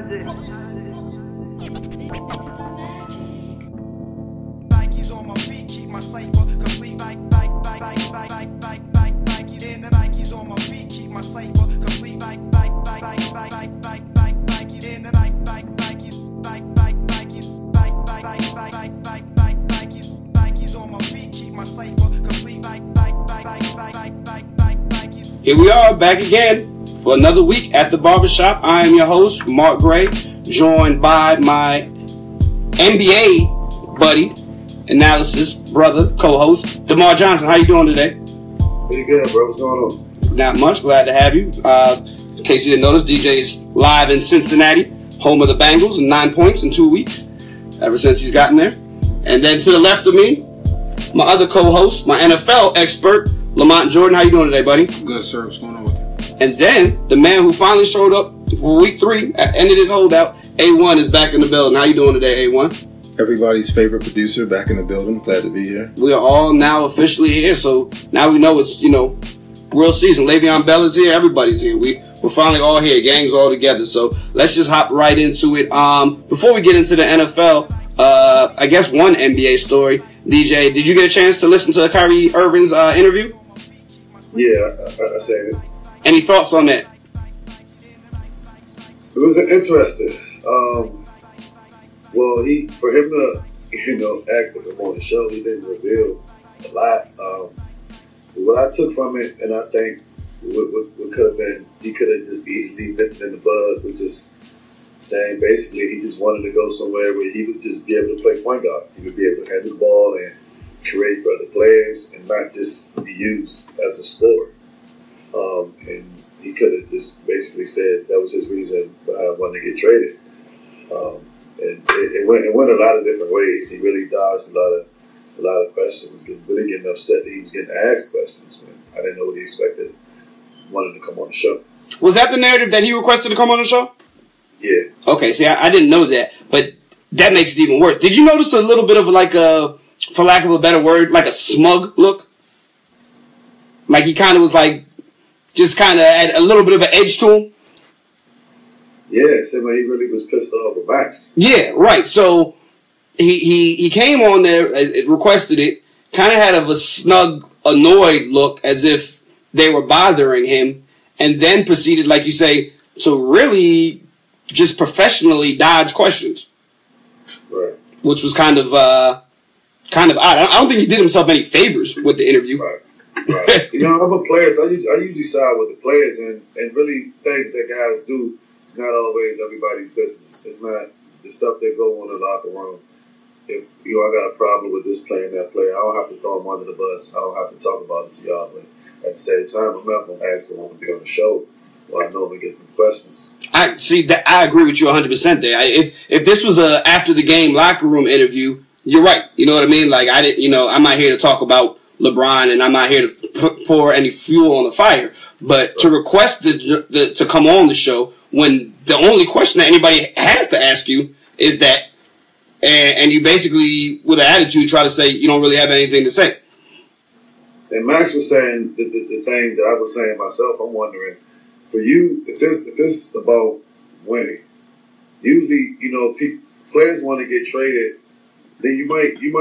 magic. Nike's on my feet, keep my cipher complete. Nike's in the Nike's on my feet, keep my cipher complete. Nike's in the Nike's Nike's on my feet, keep my cipher complete. Here we are back again for another week at the barbershop. I am your host, Mark Gray, joined by my NBA buddy, analysis, brother, co-host, DeMar Johnson. How you doing today? Pretty good, bro. What's going on? Not much. Glad to have you. In case you didn't notice, DJ's live in Cincinnati, home of the Bengals, and 9 points in 2 weeks, ever since he's gotten there. And then to the left of me, my other co-host, my NFL expert, Lamont Jordan. How you doing today, buddy? Good, sir. What's going on with you? And then, the man who finally showed up for week 3, ended his holdout, A1 is back in the building. How you doing today, A1? Everybody's favorite producer back in the building. Glad to be here. We are all now officially here, so now we know it's, you know, real season. Le'Veon Bell is here. Everybody's here. We're finally all here. Gang's all together. So let's just hop right into it. Before we get into the NFL, I guess one NBA story. DJ, did you get a chance to listen to Kyrie Irving's interview? Yeah, I saved it. Any thoughts on that? It was interesting. Well, for him to, you know, ask to come on the show, he didn't reveal a lot. What I took from it, and I think what could have been, he could have just easily nipped it in the bud, was just saying basically he just wanted to go somewhere where he would just be able to play point guard. He would be able to handle the ball and create for other players and not just be used as a scorer. And he could have just basically said that was his reason behind wanting to get traded. And it went a lot of different ways. He really dodged a lot of questions. Really getting upset that he was getting asked questions when I didn't know what he expected. Wanted to come on the show. Was that the narrative that he requested to come on the show? Yeah. Okay. See, I didn't know that, but that makes it even worse. Did you notice a little bit of like a, for lack of a better word, like a smug look? Like he kind of was like, just kind of had a little bit of an edge to him. Yeah, so he really was pissed off with Max. Yeah, right. So he came on there, requested it, kind of had a snug, annoyed look as if they were bothering him, and then proceeded, like you say, to really just professionally dodge questions. Right. Which was kind of odd. I don't think he did himself any favors with the interview. Right. Right. You know, I'm a player, so I usually side with the players, and really things that guys do, it's not always everybody's business. It's not the stuff that go on in the locker room. If, you know, I got a problem with this player and that player, I don't have to throw them under the bus. I don't have to talk about it to y'all. But at the same time, I'm not going to ask them to be on the show while I normally get them questions. I see that. I agree with you 100% there. If this was a after the game locker room interview, you're right. You know what I mean? Like, I didn't, you know, I'm not here to talk about LeBron, and I'm not here to pour any fuel on the fire, but to request to come on the show when the only question that anybody has to ask you is that, and you basically, with an attitude, try to say you don't really have anything to say. And Max was saying the things that I was saying myself. I'm wondering, for you, if it's about winning, usually, you know, players want to get traded, then you might, you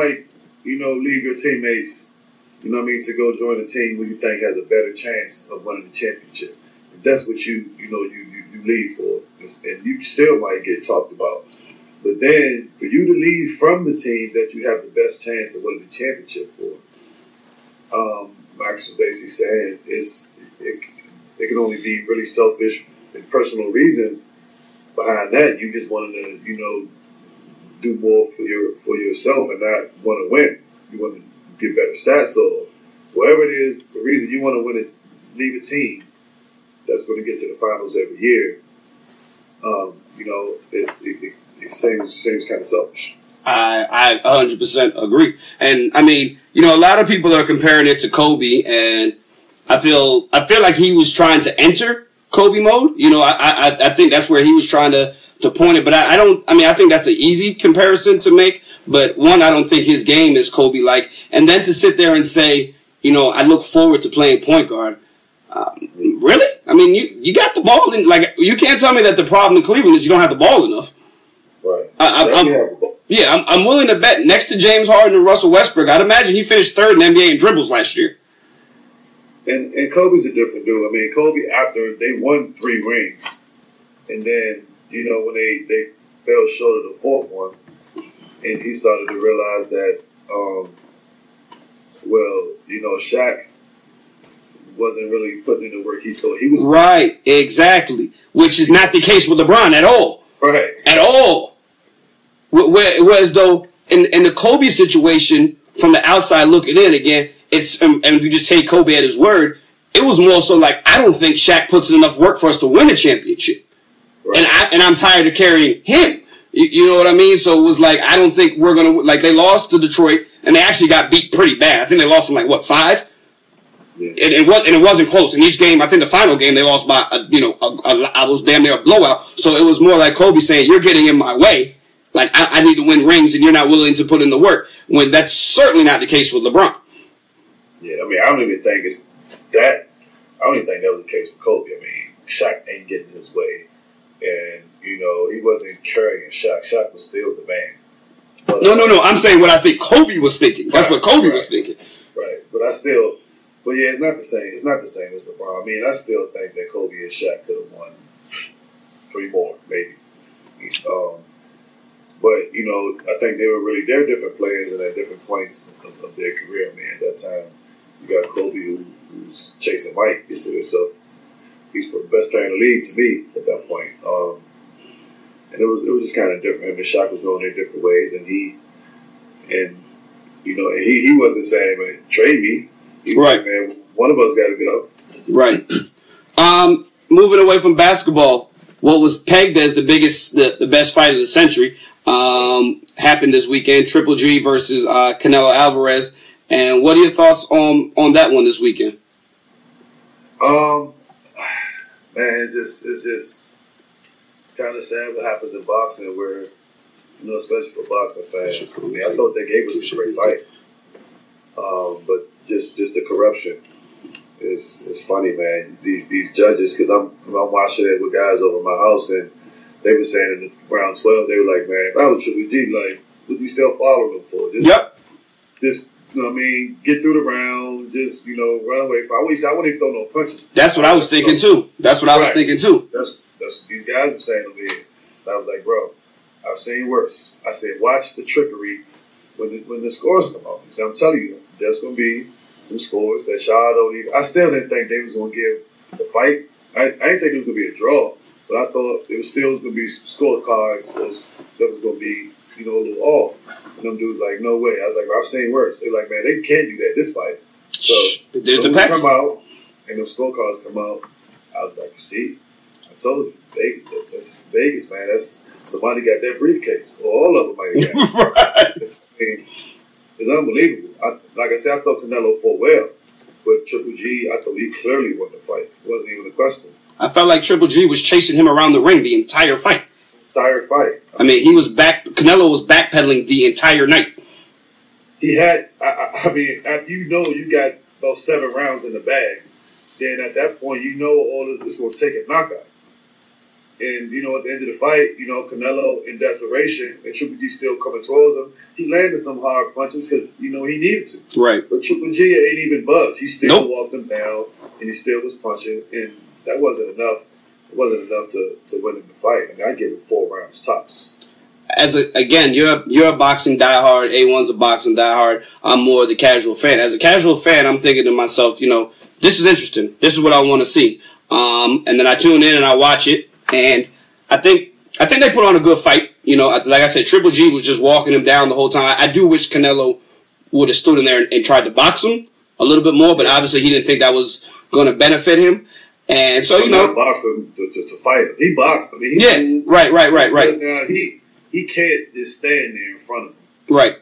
know, leave your teammates, you know what I mean, to go join a team who you think has a better chance of winning the championship. If that's what you leave for, and you still might get talked about. But then, for you to leave from the team that you have the best chance of winning the championship for, Max was basically saying it can only be really selfish and personal reasons behind that. You just wanted to, you know, do more for yourself and not want to win. You want to get better stats, or whatever it is, the reason you want to win it, leave a team that's going to get to the finals every year. You know, it seems kind of selfish. I 100% agree, and I mean, you know, a lot of people are comparing it to Kobe, and I feel like he was trying to enter Kobe mode. You know, I think that's where he was trying to point it, but I think that's an easy comparison to make. But one, I don't think his game is Kobe-like. And then to sit there and say, you know, I look forward to playing point guard. Really? I mean, you got the ball in. Like, you can't tell me that the problem in Cleveland is you don't have the ball enough. Right. I'm willing to bet next to James Harden and Russell Westbrook, I'd imagine he finished third in the NBA in dribbles last year. And Kobe's a different dude. I mean, Kobe, after they won 3 rings, and then, you know, when they fell short of the 4th one, and he started to realize that, well, you know, Shaq wasn't really putting in the work he thought he was. Right, exactly. Which is not the case with LeBron at all. Right. At all. Whereas though, in the Kobe situation, from the outside looking in, again, it's, and if you just take Kobe at his word, it was more so like, I don't think Shaq puts in enough work for us to win a championship. Right. And I'm tired of carrying him. You know what I mean? So it was like, I don't think we're going to, like, they lost to Detroit, and they actually got beat pretty bad. I think they lost in, like, what, 5? Yeah. And it wasn't close. In each game, I think the final game, they lost by, I was damn near a blowout. So it was more like Kobe saying, you're getting in my way. Like, I need to win rings, and you're not willing to put in the work. When that's certainly not the case with LeBron. Yeah, I mean, I don't even think it's that. I don't even think that was the case with Kobe. I mean, Shaq ain't getting his way. And, you know, he wasn't carrying Shaq. Shaq was still the man. But, no. I'm saying what I think Kobe was thinking. That's right, what Kobe was thinking. Right. But yeah, it's not the same. It's not the same as LeBron. I mean, I still think that Kobe and Shaq could have won 3 more, maybe. But, you know, I think they're different players and at different points of their career, man. At that time, you got Kobe who's chasing Mike. You see yourself, he's the best player in the league to me at that point. And it was just kind of different. I mean, Shaq was going in different ways, and he wasn't saying, man, trade me. He right. Was like, man, one of us got to get up. Right. Moving away from basketball, what was pegged as the best fight of the century happened this weekend, Triple G versus Canelo Alvarez. And what are your thoughts on that one this weekend? Man, it's kind of sad what happens in boxing where, especially for boxing fans. I mean, I thought they gave us a great fight. But just the corruption is funny, man. These judges, because I'm watching it with guys over my house, and they were saying in round 12, they were like, man, if I was Triple G, like, what you still following him for? Just, you know what I mean, get through the round, just, run away. I wouldn't even throw no punches. That's what I was thinking, too. That's what these guys were saying over here. And I was like, bro, I've seen worse. I said, watch the trickery when the scores come out. I'm telling you, there's going to be some scores that y'all don't even... I still didn't think they was going to give the fight. I didn't think it was going to be a draw, but I thought it was still going to be scorecards that was going to be, a little off. And them dudes like, no way. I was like, I've seen worse. They're like, man, they can't do that this fight. So when they come out and them scorecards come out, I was like, you see? I told you. That's Vegas, man. That's somebody got their briefcase. Or all of them might have got it. I mean, it's unbelievable. Like I said, I thought Canelo fought well. But Triple G, I thought he clearly won the fight. It wasn't even a question. I felt like Triple G was chasing him around the ring the entire fight. I mean, he was Canelo was backpedaling the entire night. He had, you got those 7 rounds in the bag. Then at that point, all this is going to take a knockout. And, at the end of the fight, Canelo in desperation, and Triple G still coming towards him. He landed some hard punches because, he needed to. Right. But Triple G ain't even bugged. He still walked him down, and he still was punching, and that wasn't enough. It wasn't enough to win the fight. I mean, I give it 4 rounds tops. Again, you're a boxing diehard. A1's a boxing diehard. I'm more the casual fan. As a casual fan, I'm thinking to myself, this is interesting. This is what I want to see. And then I tune in and I watch it. And I think they put on a good fight. Like I said, Triple G was just walking him down the whole time. I do wish Canelo would have stood in there and tried to box him a little bit more. But obviously, he didn't think that was going to benefit him. And so, box him to fight him. He boxed him. He moved. Now he can't just stand there in front of him. Right.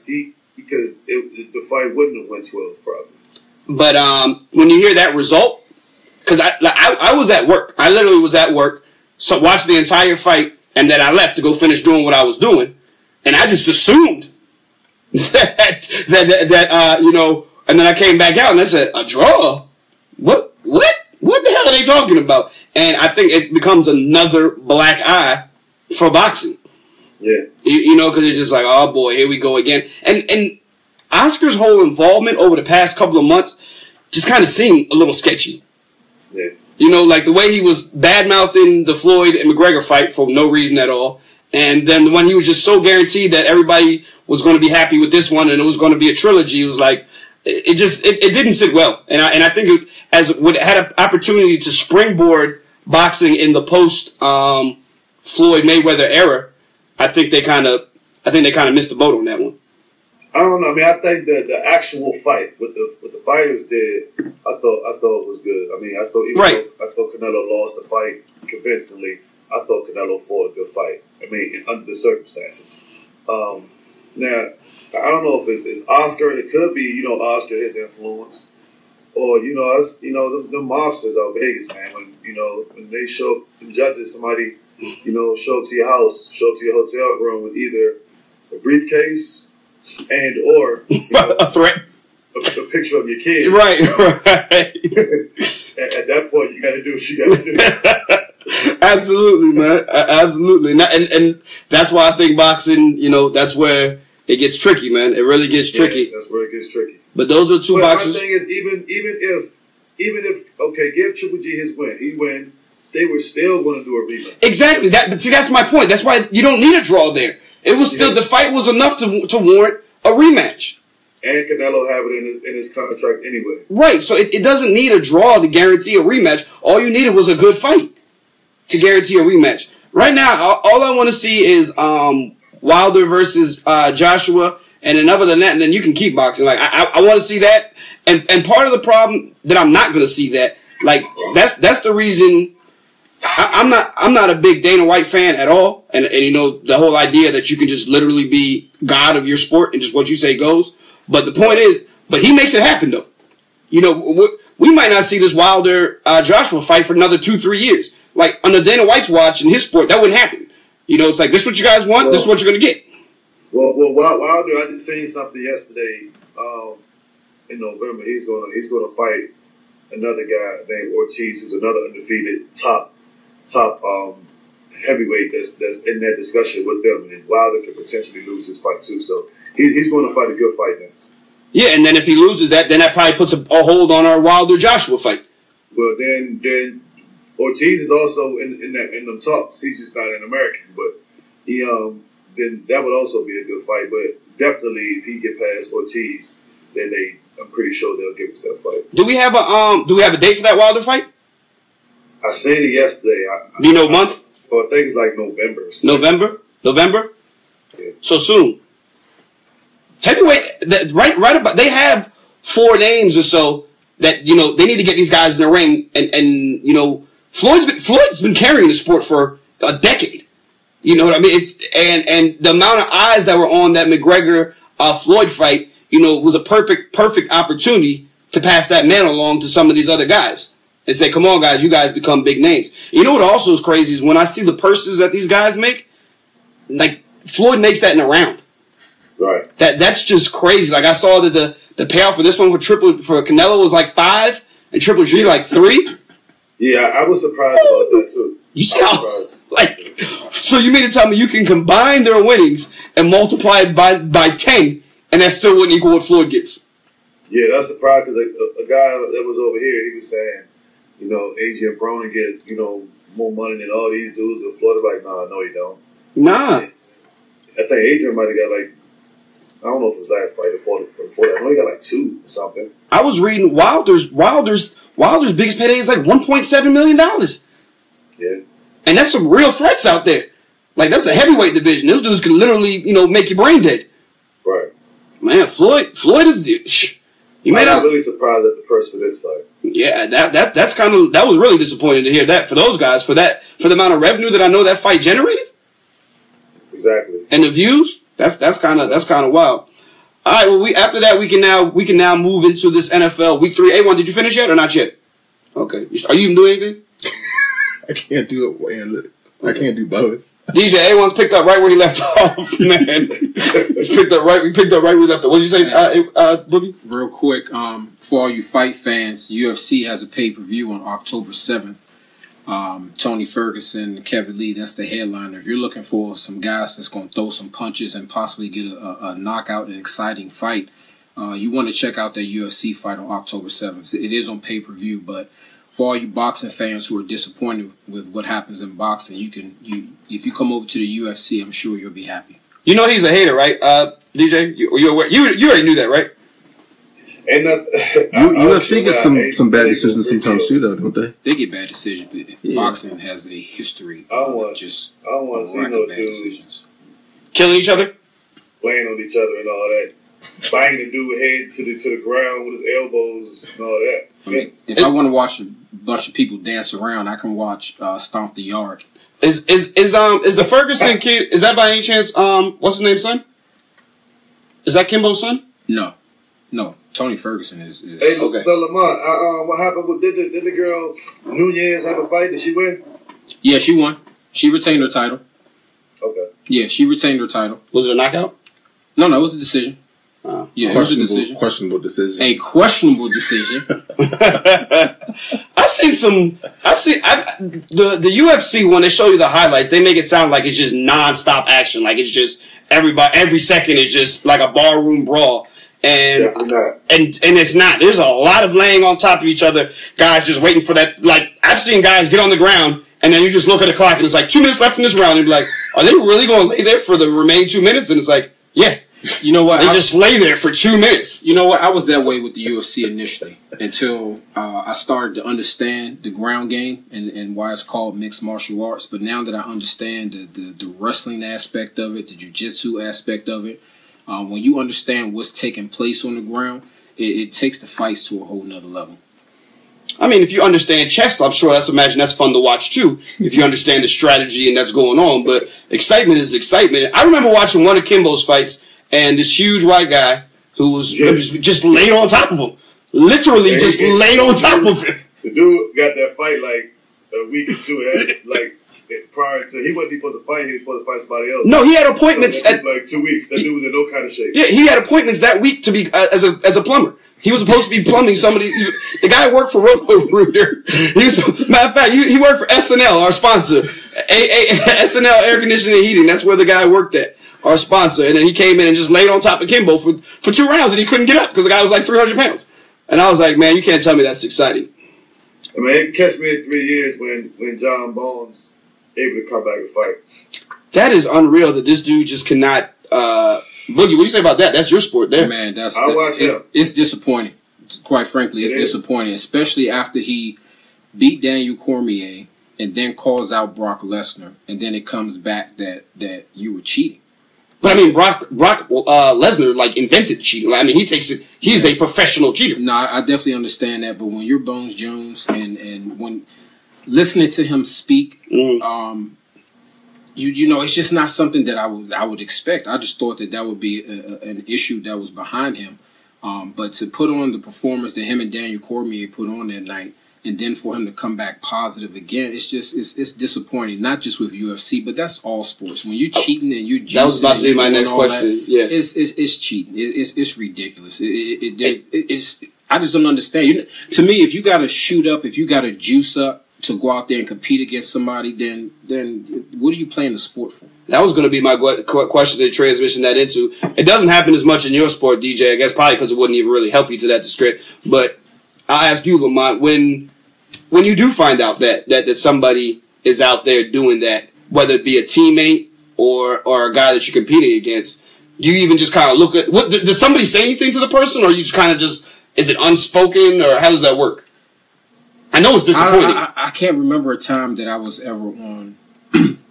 Because the fight wouldn't have went 12 probably. But when you hear that result, because I was at work. I literally was at work. So watched the entire fight, and then I left to go finish doing what I was doing, and I just assumed that and then I came back out and I said, a draw? What? What the hell? they talking about? And I think it becomes another black eye for boxing. Yeah. You know, because it's just like, oh boy, here we go again. And Oscar's whole involvement over the past couple of months just kind of seemed a little sketchy. Yeah. You know, like the way he was bad-mouthing the Floyd and McGregor fight for no reason at all. And then when he was just so guaranteed that everybody was going to be happy with this one and it was going to be a trilogy, it was like, it just, it didn't sit well. And I think it, as would had an opportunity to springboard boxing in the post, Floyd Mayweather era, I think they kind of missed the boat on that one. I don't know. I mean, I think that the actual fight, what the fighters did, I thought was good. I mean, I thought I thought Canelo lost the fight convincingly. I thought Canelo fought a good fight. I mean, under the circumstances. Now, I don't know if it's Oscar. It could be, you know, Oscar, his influence, or you know, us, you know, the mobsters out Vegas, man. When you know, when they show up, the judges, somebody, you know, show up to your house, show up to your hotel room with either a briefcase. And or you know, a threat, a picture of your kid, right? You know? Right. at that point, you got to do what you got to do. Absolutely, man. Absolutely. And that's why I think boxing, you know, that's where it gets tricky, man. It really gets tricky. Yes, that's where it gets tricky. But those are two boxers. My thing is, even if okay, give Triple G his win, he win. They were still going to do a rematch. Exactly. That see, that's my point. That's why you don't need a draw there. It was still, the fight was enough to warrant a rematch. And Canelo had it in his contract anyway. Right, so it doesn't need a draw to guarantee a rematch. All you needed was a good fight to guarantee a rematch. Right now, all I want to see is Wilder versus Joshua, and then other than that, and then you can keep boxing. Like I want to see that, and part of the problem that I'm not going to see that. Like that's the reason. I'm not a big Dana White fan at all, and you know the whole idea that you can just literally be god of your sport and just what you say goes. But the point is, but he makes it happen though. You know, we might not see this Wilder Joshua fight for another 2-3 years. Like under Dana White's watch in his sport, that wouldn't happen. You know, it's like this is what you guys want, this is what you're gonna get. Well, Wilder, I just seen something yesterday. In November, he's gonna fight another guy named Ortiz, who's another undefeated top heavyweight that's in that discussion with them, and Wilder could potentially lose his fight too. So he's going to fight a good fight now. Yeah, and then if he loses that, then that probably puts a hold on our Wilder Joshua fight. Well, then Ortiz is also in them talks. He's just not an American, but he then that would also be a good fight. But definitely, if he get past Ortiz, then I'm pretty sure they'll give us that fight. Do we have a date for that Wilder fight? I seen it yesterday. Do you know month? Well, I think it's like November. 6th. November? Yeah. So soon. Heavyweight, right about, they have four names or so that, you know, they need to get these guys in the ring. And you know, Floyd's been carrying the sport for a decade. You know what I mean? And the amount of eyes that were on that McGregor-Floyd fight, you know, was a perfect opportunity to pass that man along to some of these other guys. And say, come on, guys, you guys become big names. You know what also is crazy is when I see the purses that these guys make, like, Floyd makes that in a round. Right. That's just crazy. Like, I saw that the payout for this one for Canelo was like 5 and Triple G like 3. Yeah, I was surprised about that, too. You see how, like, so you mean to tell me you can combine their winnings and multiply it by 10 and that still wouldn't equal what Floyd gets? Yeah, that's surprising because a guy that was over here, he was saying, you know, Adrian Broner get, you know, more money than all these dudes, but Floyd like, no, he don't. Nah. I think Adrian might have got like, I don't know if it was last fight before that. I know he got like 2 or something. I was reading Wilder's biggest payday is like $1.7 million. Yeah. And that's some real threats out there. Like, that's a heavyweight division. Those dudes can literally, you know, make your brain dead. Right. Man, Floyd is the... I'm really surprised at the purse for this fight. Yeah, that's kind of, that was really disappointing to hear that for those guys, for the amount of revenue that I know that fight generated. Exactly. And the views, that's kind of wild. All right, well, we can now move into this NFL Week 3. A1, did you finish yet or not yet? Okay, are you even doing anything? I can't do it. I can't do both. DJ, everyone's picked up right where he left off, man. We picked up right where we left off. What'd you say, Boogie? Real quick, for all you fight fans, UFC has a pay-per-view on October 7th. Tony Ferguson, Kevin Lee, that's the headliner. If you're looking for some guys that's going to throw some punches and possibly get a knockout and exciting fight, you want to check out that UFC fight on October 7th. It is on pay-per-view, but for all you boxing fans who are disappointed with what happens in boxing, if you come over to the UFC, I'm sure you'll be happy. You know he's a hater, right? DJ, you aware? You already knew that, right? And UFC gets some bad decisions sometimes too, though, don't they? They get bad decisions, but boxing has a history of just I don't want to see no dudes decisions. Killing each other, laying on each other, and all that. Banging the dude head to the ground with his elbows and all that. I mean, if I want to watch a bunch of people dance around, I can watch Stomp the Yard. Is the Ferguson kid? Is that by any chance? What's his name's son? Is that Kimbo's son? No. Tony Ferguson is hey, okay. So Lamont, what happened with did the girl Nuñez have a fight? Did she win? Yeah, she won. She retained her title. Okay. Yeah, she retained her title. Was it a knockout? No, it was a decision. Yeah, questionable decision. The UFC when they show you the highlights, they make it sound like it's just nonstop action, like it's just every second is just like a barroom brawl, and it's not. There's a lot of laying on top of each other, guys just waiting for that. Like I've seen guys get on the ground and then you just look at the clock and it's like 2 minutes left in this round. And you're like, are they really going to lay there for the remaining 2 minutes? And it's like, yeah. You know what? They just lay there for 2 minutes. You know what? I was that way with the UFC initially until I started to understand the ground game and why it's called mixed martial arts. But now that I understand the wrestling aspect of it, the jiu-jitsu aspect of it, when you understand what's taking place on the ground, it takes the fights to a whole nother level. I mean, if you understand chess, I'm sure that's fun to watch too. If you understand the strategy and that's going on, but excitement is excitement. I remember watching one of Kimbo's fights. And this huge white guy who was just laid on top of him. Literally just laid on top of him. The dude got that fight like a week or two prior to. He wasn't supposed to fight. He was supposed to fight somebody else. No, he had appointments. So like 2 weeks. That dude was in no kind of shape. Yeah, he had appointments that week to be as a plumber. He was supposed to be plumbing somebody. The guy worked for Roto-Rooter. Matter of fact, he worked for SNL, our sponsor. SNL Air Conditioning and Heating. That's where the guy worked at. Our sponsor, and then he came in and just laid on top of Kimbo for 2 rounds, and he couldn't get up because the guy was like 300 pounds. And I was like, man, you can't tell me that's exciting. I mean, it catch me in 3 years when John Bones able to come back and fight. That is unreal that this dude just cannot. Boogie, what do you say about that? That's your sport there. Man, it's disappointing. Quite frankly, it's disappointing, especially after he beat Daniel Cormier and then calls out Brock Lesnar, and then it comes back that you were cheating. But I mean, Brock Lesnar invented cheating. I mean, he takes it. He's a professional cheater. No, I definitely understand that. But when you're Bones Jones and when listening to him speak, you know, it's just not something that I would expect. I just thought that would be an issue that was behind him. But to put on the performance that him and Daniel Cormier put on that night, and then for him to come back positive again, it's disappointing. Not just with UFC, but that's all sports. When you're cheating and you're juicing, that was about to be my next question. That, yeah, it's cheating. It's ridiculous. I just don't understand. To me, if you got to shoot up, if you got to juice up to go out there and compete against somebody, then what are you playing the sport for? That was going to be my question to transition that into. It doesn't happen as much in your sport, DJ. I guess probably because it wouldn't even really help you to that descript. But I ask you, Lamont, when you do find out that somebody is out there doing that, whether it be a teammate or a guy that you're competing against, do you even just kind of look at what? Does somebody say anything to the person, or you just kind of is it unspoken, or how does that work? I know it's disappointing. I can't remember a time that I was ever on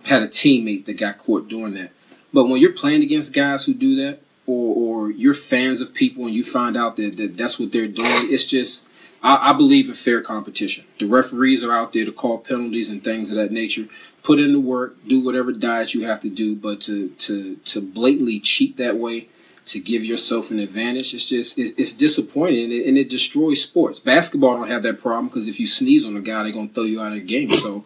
had a teammate that got caught doing that. But when you're playing against guys who do that, or you're fans of people and you find out that that's what they're doing, it's just. I believe in fair competition. The referees are out there to call penalties and things of that nature. Put in the work, do whatever diet you have to do, but to blatantly cheat that way, to give yourself an advantage. It's just, it's disappointing, and it destroys sports. Basketball don't have that problem because if you sneeze on a guy, they're going to throw you out of the game. So,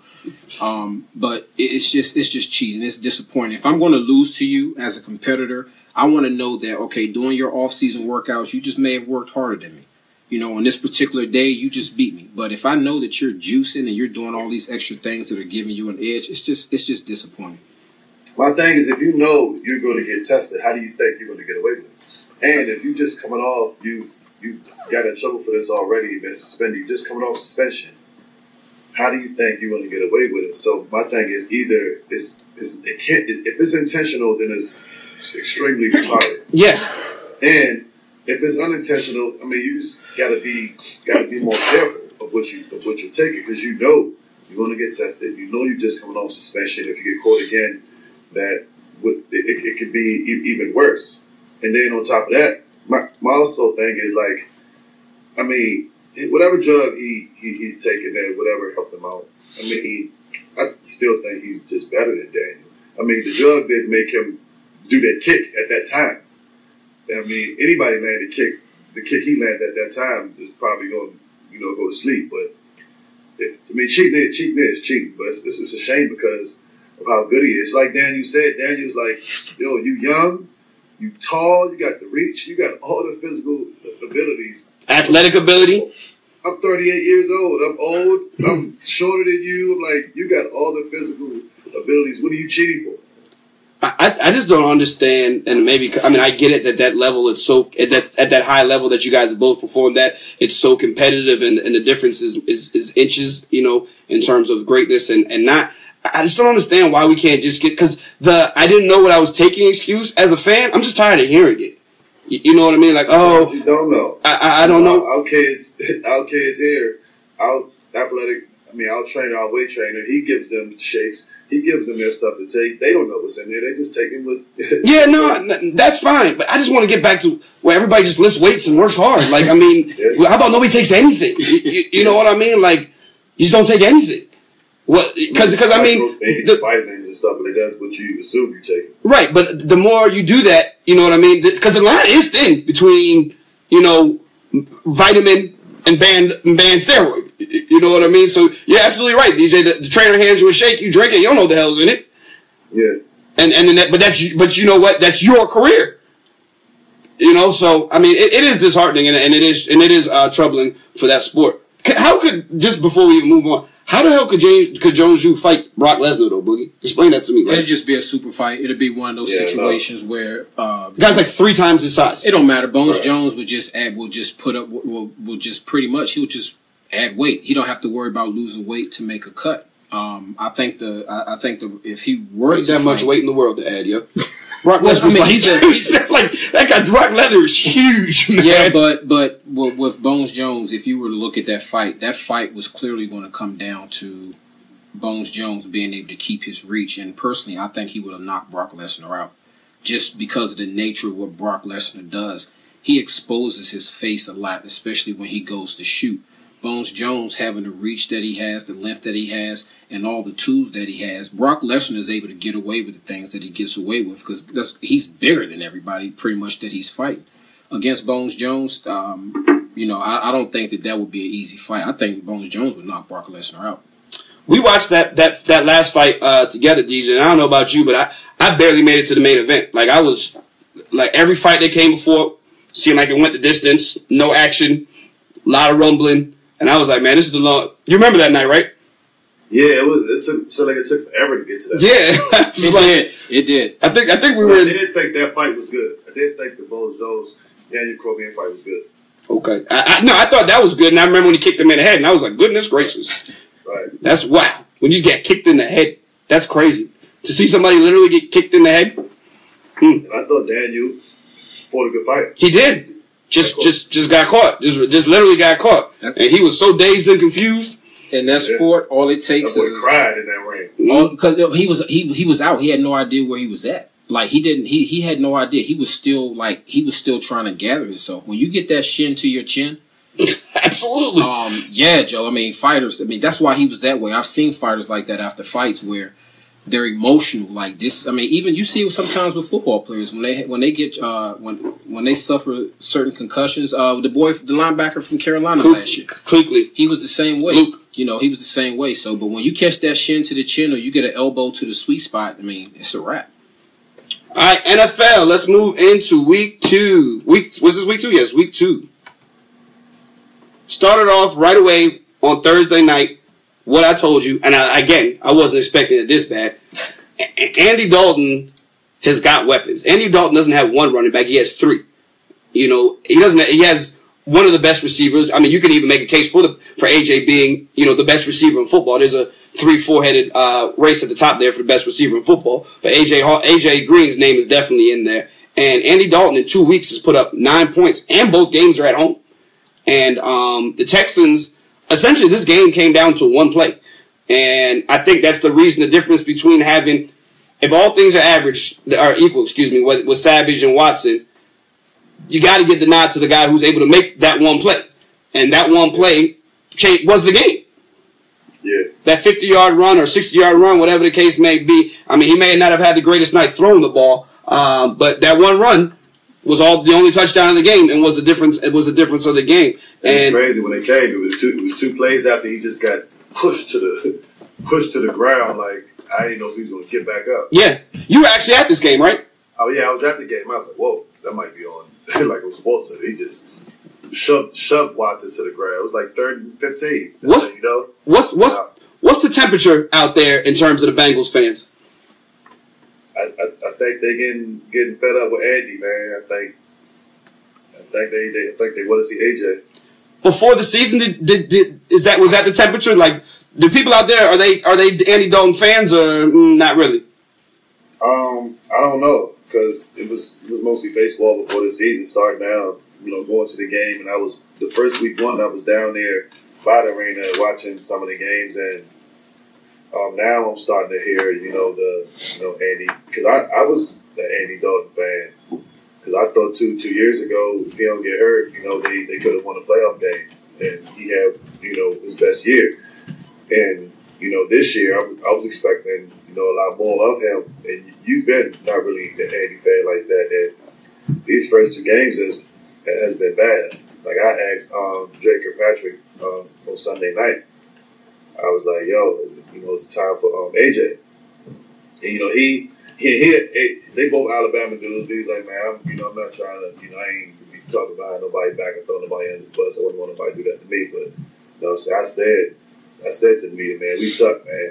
but it's just cheating. It's disappointing. If I'm going to lose to you as a competitor, I want to know that, okay, doing your off-season workouts, you just may have worked harder than me. You know, on this particular day, you just beat me. But if I know that you're juicing and you're doing all these extra things that are giving you an edge, it's just disappointing. My thing is, if you know you're going to get tested, how do you think you're going to get away with it? And if you just coming off, you got in trouble for this already, you've been suspended, you're just coming off suspension, how do you think you're going to get away with it? So my thing is, either if it's intentional, then it's extremely retarded. Yes. And if it's unintentional, I mean, you just gotta be more careful of what you're taking, because you know you're going to get tested. You know you're just coming off suspension. If you get caught again, that it could be even worse. And then on top of that, my also thing is, like, I mean, whatever drug he's taking and whatever helped him out, I mean, I still think he's just better than Daniel. I mean, the drug didn't make him do that kick at that time. I mean, anybody land the kick he landed at that time is probably going to, go to sleep. But, cheating is cheating. But this is a shame because of how good he is. Like Daniel said, Daniel's like, yo, you young, you tall, you got the reach, you got all the physical abilities. Athletic ability. I'm 38 years old. I'm old. I'm shorter than you. I'm like, you got all the physical abilities. What are you cheating for? I just don't understand, and maybe, I mean, I get it that level, it's so, at that high level that you guys have both performed at, it's so competitive, and the difference is inches, in terms of greatness and not. I just don't understand why we can't just get, because the I didn't know what I was taking excuse, as a fan, I'm just tired of hearing it. You know what I mean? Like, oh, you don't know. I don't know. Our kids here, our athletic, our trainer, our weight trainer, he gives them shakes. He gives them their stuff to take. They don't know what's in there. They just take it with. Yeah, no, that's fine. But I just want to get back to where everybody just lifts weights and works hard. Like, How about nobody takes anything? You know what I mean? Like, you just don't take anything. Well, because vitamins and stuff, but that's what you assume you take. Right, but the more you do that, you know what I mean? Because the line is thin between, vitamin and banned steroid. You know what I mean? So you're absolutely right, DJ. The trainer hands you a shake, you drink it, you don't know what the hell's in it. Yeah. And then but you know what? That's your career. So it is disheartening and it is troubling for that sport. How could, just before we even move on, how the hell could Jones Jr. fight Brock Lesnar though, Boogie? Explain that to me. Right? It'd just be a super fight. It'd be one of those situations where guys like three times his size. It don't matter. Bones right. Jones will just add weight. He don't have to worry about losing weight to make a cut. I think if he were that much weight in the world to add, yeah. Brock Lesnar, Brock Lesnar is huge, man. Yeah, but with Bones Jones, if you were to look at that fight was clearly going to come down to Bones Jones being able to keep his reach. And personally, I think he would have knocked Brock Lesnar out just because of the nature of what Brock Lesnar does. He exposes his face a lot, especially when he goes to shoot. Bones Jones having the reach that he has, the length that he has, and all the tools that he has. Brock Lesnar is able to get away with the things that he gets away with because he's bigger than everybody pretty much that he's fighting. Against Bones Jones, I don't think that would be an easy fight. I think Bones Jones would knock Brock Lesnar out. We watched that last fight together, DJ, and I don't know about you, but I barely made it to the main event. Like, I was, like, every fight that came before seemed like it went the distance, no action, a lot of rumbling. And I was like, man, this is the long... You remember that night, right? Yeah, it took forever to get to that. Yeah. It did. I think we were... I didn't think that fight was good. I didn't think the Bones Jones, Daniel Cormier fight was good. Okay. I thought that was good, and I remember when he kicked him in the head, and I was like, goodness gracious. Right. That's wow. When you just get kicked in the head, that's crazy. To see somebody literally get kicked in the head? And I thought Daniel fought a good fight. He did. Just got caught. Just literally got caught, and he was so dazed and confused. In that sport, all it takes is he cried in that ring because he was out. He had no idea where he was at. Like he had no idea. He was still trying to gather himself. When you get that shin to your chin, absolutely. Yeah, Joe. Fighters. That's why he was that way. I've seen fighters like that after fights where they're emotional like this. I mean, even you see it sometimes with football players when they suffer certain concussions. The linebacker from Carolina last year, Kuechly, he was the same way. Luke. You know, he was the same way. So, but when you catch that shin to the chin or you get an elbow to the sweet spot, I mean, it's a wrap. All right, NFL. Let's move into week 2. Was this week 2? Yes, week 2. Started off right away on Thursday night. What I told you, and I wasn't expecting it this bad. Andy Dalton has got weapons. Andy Dalton doesn't have one running back; he has 3. You know, he has one of the best receivers. I mean, you can even make a case for AJ being, you know, the best receiver in football. There's a 3-4-headed race at the top there for the best receiver in football. But AJ Green's name is definitely in there. And Andy Dalton in 2 weeks has put up 9 points, and both games are at home. And the Texans. Essentially, this game came down to one play. And I think that's the reason the difference between having, if all things are equal, with Savage and Watson, you got to give the nod to the guy who's able to make that one play. And that one play was the game. Yeah. That 50-yard run or 60-yard run, whatever the case may be. I mean, he may not have had the greatest night throwing the ball, but that one run was the only touchdown in the game, and was the difference. It was the difference of the game. And it's crazy when it came. It was two plays after he just got pushed to the ground. Like, I didn't know if he was going to get back up. Yeah, you were actually at this game, right? Oh yeah, I was at the game. I was like, whoa, that might be on. Like it was supposed to. He just shoved Watson to the ground. It was like 3rd and 15. What's the temperature out there in terms of the Bengals fans? I think they getting fed up with Andy, man. I think they want to see AJ. Before the season, was that the temperature? Like, the people out there, are they Andy Dalton fans or not really? I don't know, because it was mostly baseball before the season started. Now, you know, going to the game, and I was the first week 1. I was down there by the arena watching some of the games, and. Now I'm starting to hear, Andy, because I was an Andy Dalton fan, because I thought two years ago, if he don't get hurt, they could have won a playoff game, and he had, his best year, and this year I was expecting, a lot more of him, and you've been not really an Andy fan like that, and these first 2 games has been bad. Like, I asked Drake and Patrick on Sunday night, I was like, it's the time for AJ. And, they both Alabama dudes, but he's like, man, I'm not trying to, I ain't be talking about nobody back and throw nobody under the bus. I wouldn't want nobody to do that to me. But, I said to the media, man, we suck, man.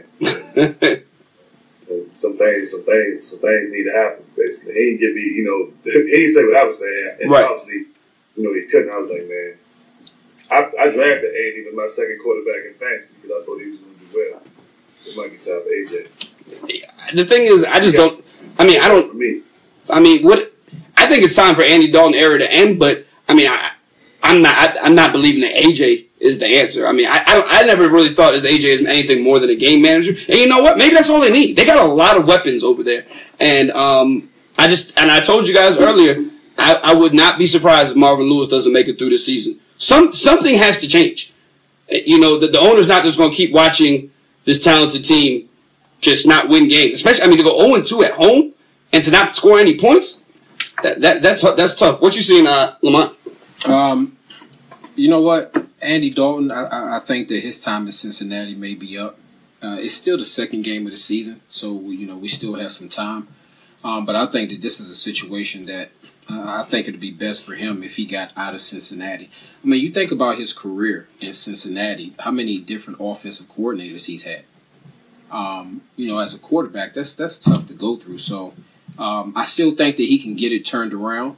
Some things need to happen, basically. He didn't give me, he didn't say what I was saying. And right. Obviously, he couldn't. I was like, man, I drafted Andy with my second quarterback in fantasy because I thought he was going to do well. It might be time for AJ. The thing is, I think it's time for Andy Dalton era to end, but I'm not believing that AJ is the answer. I mean, I never really thought as AJ is anything more than a game manager. And you know what? Maybe that's all they need. They got a lot of weapons over there, and I told you guys earlier, I would not be surprised if Marvin Lewis doesn't make it through the season. Something has to change. The owner's not just going to keep watching this talented team just not win games. Especially, to go 0-2 at home and to not score any points, that's tough. What you seeing, Lamont? You know what? Andy Dalton, I think that his time in Cincinnati may be up. It's still the second game of the season, so we still have some time. But I think that this is a situation that I think it would be best for him if he got out of Cincinnati. You think about his career in Cincinnati, how many different offensive coordinators he's had. As a quarterback, that's tough to go through. So I still think that he can get it turned around.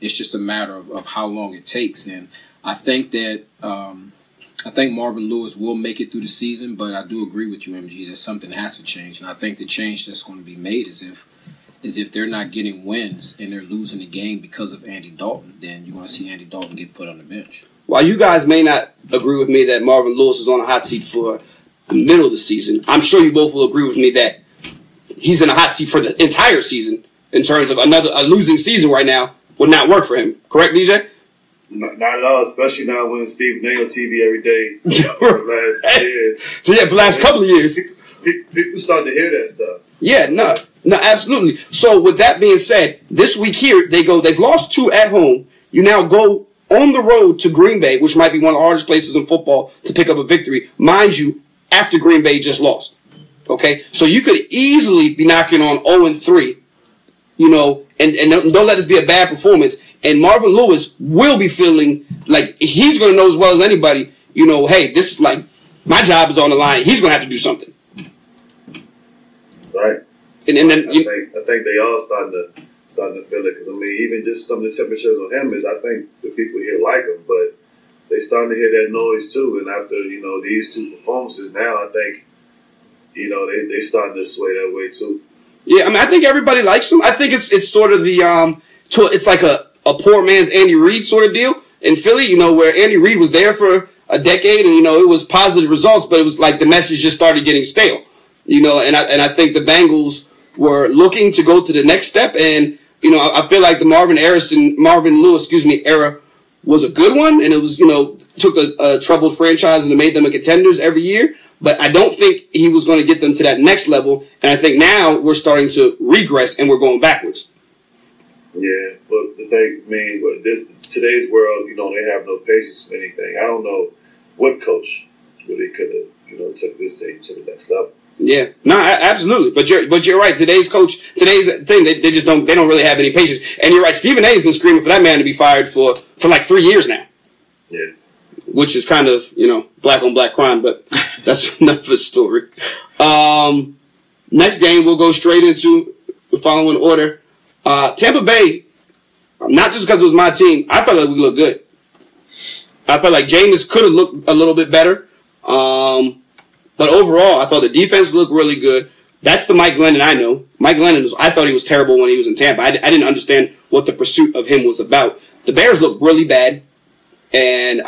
It's just a matter of how long it takes. And I think that Marvin Lewis will make it through the season, but I do agree with you, MG, that something has to change. And I think the change that's going to be made is if they're not getting wins and they're losing the game because of Andy Dalton, then you're going to see Andy Dalton get put on the bench. While you guys may not agree with me that Marvin Lewis is on a hot seat for the middle of the season, I'm sure you both will agree with me that he's in a hot seat for the entire season in terms of a losing season right now would not work for him. Correct, DJ? Not at all, especially now when Stephen A on TV every day for the last couple of years. people start to hear that stuff. Yeah, no, absolutely. So with that being said, this week here, they've lost 2 at home. You now go on the road to Green Bay, which might be one of the hardest places in football to pick up a victory. Mind you, after Green Bay just lost. Okay? So you could easily be knocking on 0-3, you know, and don't let this be a bad performance. And Marvin Lewis will be feeling like he's going to know as well as anybody, you know, hey, this is like, my job is on the line. He's going to have to do something. Right. And then I think they all starting to feel it, because I mean, even just some of the temperatures on him is, I think the people here like him, but they starting to hear that noise too. And after, you know, these 2 performances now, I think, you know, they starting to sway that way too. Yeah, I mean, I think everybody likes him. I think it's sort of the it's like a poor man's Andy Reid sort of deal in Philly, you know, where Andy Reid was there for a decade and, you know, it was positive results, but it was like the message just started getting stale. You know, and I think the Bengals were looking to go to the next step. And, you know, I feel like the Marvin Lewis era was a good one. And it was, you know, took a troubled franchise and it made them a contenders every year. But I don't think he was going to get them to that next level. And I think now we're starting to regress and we're going backwards. Yeah, but the thing, I mean, with today's world, you know, they have no patience for anything. I don't know what coach really could have, you know, took this team to the next level. Yeah, no, absolutely. But you're right. Today's thing, they just don't really have any patience. And you're right. Stephen A's been screaming for that man to be fired for like 3 years now. Yeah. Which is kind of, you know, black on black crime, but that's another story. Next game, we'll go straight into the following order. Tampa Bay, not just because it was my team, I felt like we looked good. I felt like Jameis could have looked a little bit better. But overall, I thought the defense looked really good. That's the Mike Glennon I know. Mike Glennon, I thought he was terrible when he was in Tampa. I didn't understand what the pursuit of him was about. The Bears looked really bad. And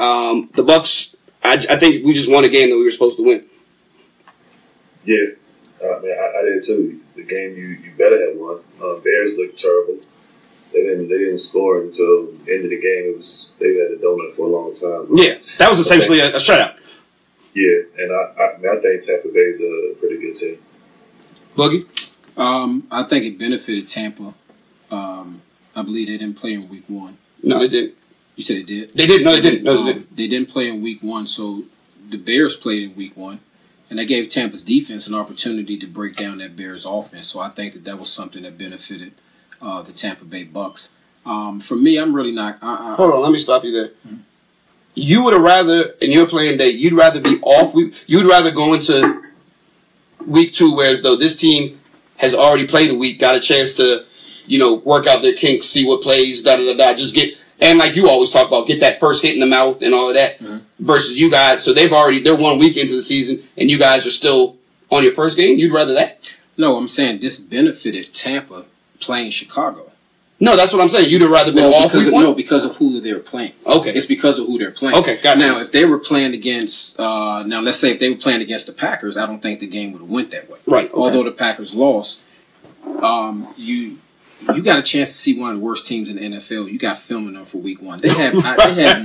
the Bucs, I think we just won a game that we were supposed to win. Yeah. I mean, I did too. The game you better have won. Bears looked terrible. They didn't score until the end of the game. They had a donut for a long time. Yeah, that was essentially a shutout. Yeah, and I think Tampa Bay's a pretty good team. Boogie? I think it benefited Tampa. I believe they didn't play in week 1. No, they didn't. You said they did? They did. No, they didn't. No, they didn't. They didn't play in week 1, so the Bears played in week 1, and they gave Tampa's defense an opportunity to break down that Bears offense. So I think that was something that benefited the Tampa Bay Bucks. For me, I'm really not... Hold on, let me stop you there. Mm-hmm. You would have rather, in your playing day, you'd rather be off. You'd rather go into week 2, whereas though this team has already played a week, got a chance to, you know, work out their kinks, see what plays, just get, and like you always talk about, get that first hit in the mouth and all of that, mm-hmm. versus you guys. So they're 1 week into the season, and you guys are still on your first game. You'd rather that? No, I'm saying this benefited Tampa playing Chicago. No, that's what I'm saying. You'd have rather been off week 1? No, because of who they're playing. Okay. It's because of who they're playing. Okay, gotcha. Now, if they were playing against, let's say if they were playing against the Packers, I don't think the game would have went that way. Right. Okay. Although the Packers lost, you got a chance to see one of the worst teams in the NFL. You got filming them for week 1. They have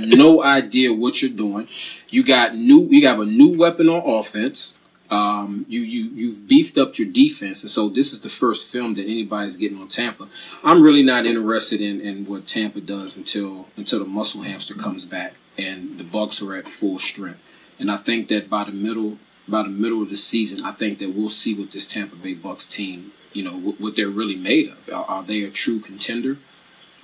no idea what you're doing. You have a new weapon on offense. You've beefed up your defense, and so this is the first film that anybody's getting on Tampa. I'm really not interested in what Tampa does until the muscle hamster comes back and the Bucs are at full strength. And I think that by the middle of the season, I think that we'll see what this Tampa Bay Bucs team, you know, what they're really made of. Are they a true contender?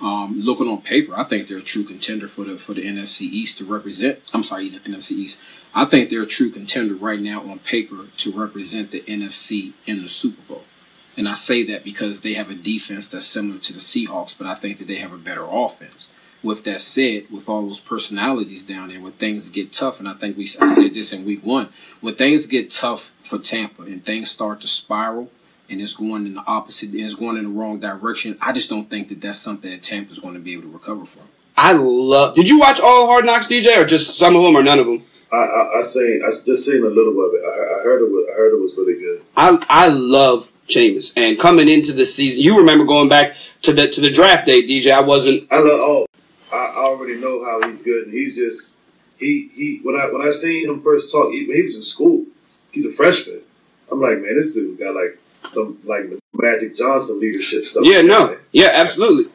Looking on paper, I think they're a true contender for the NFC East to represent. I'm sorry, the NFC East. I think they're a true contender right now on paper to represent the NFC in the Super Bowl. And I say that because they have a defense that's similar to the Seahawks, but I think that they have a better offense. With that said, with all those personalities down there, when things get tough, and I said this in week 1, when things get tough for Tampa and things start to spiral and it's going in the wrong direction, I just don't think that that's something that Tampa's going to be able to recover from. Did you watch all Hard Knocks, DJ, or just some of them or none of them? I just seen a little of it. I heard it was really good. I love Jameis, and coming into the season, you remember going back to the draft day, DJ. I already know how he's good, and he's just he. When I seen him first talk, he was in school. He's a freshman. I I'm like, man, this dude got like some like Magic Johnson leadership stuff. Yeah, no. Yeah, absolutely.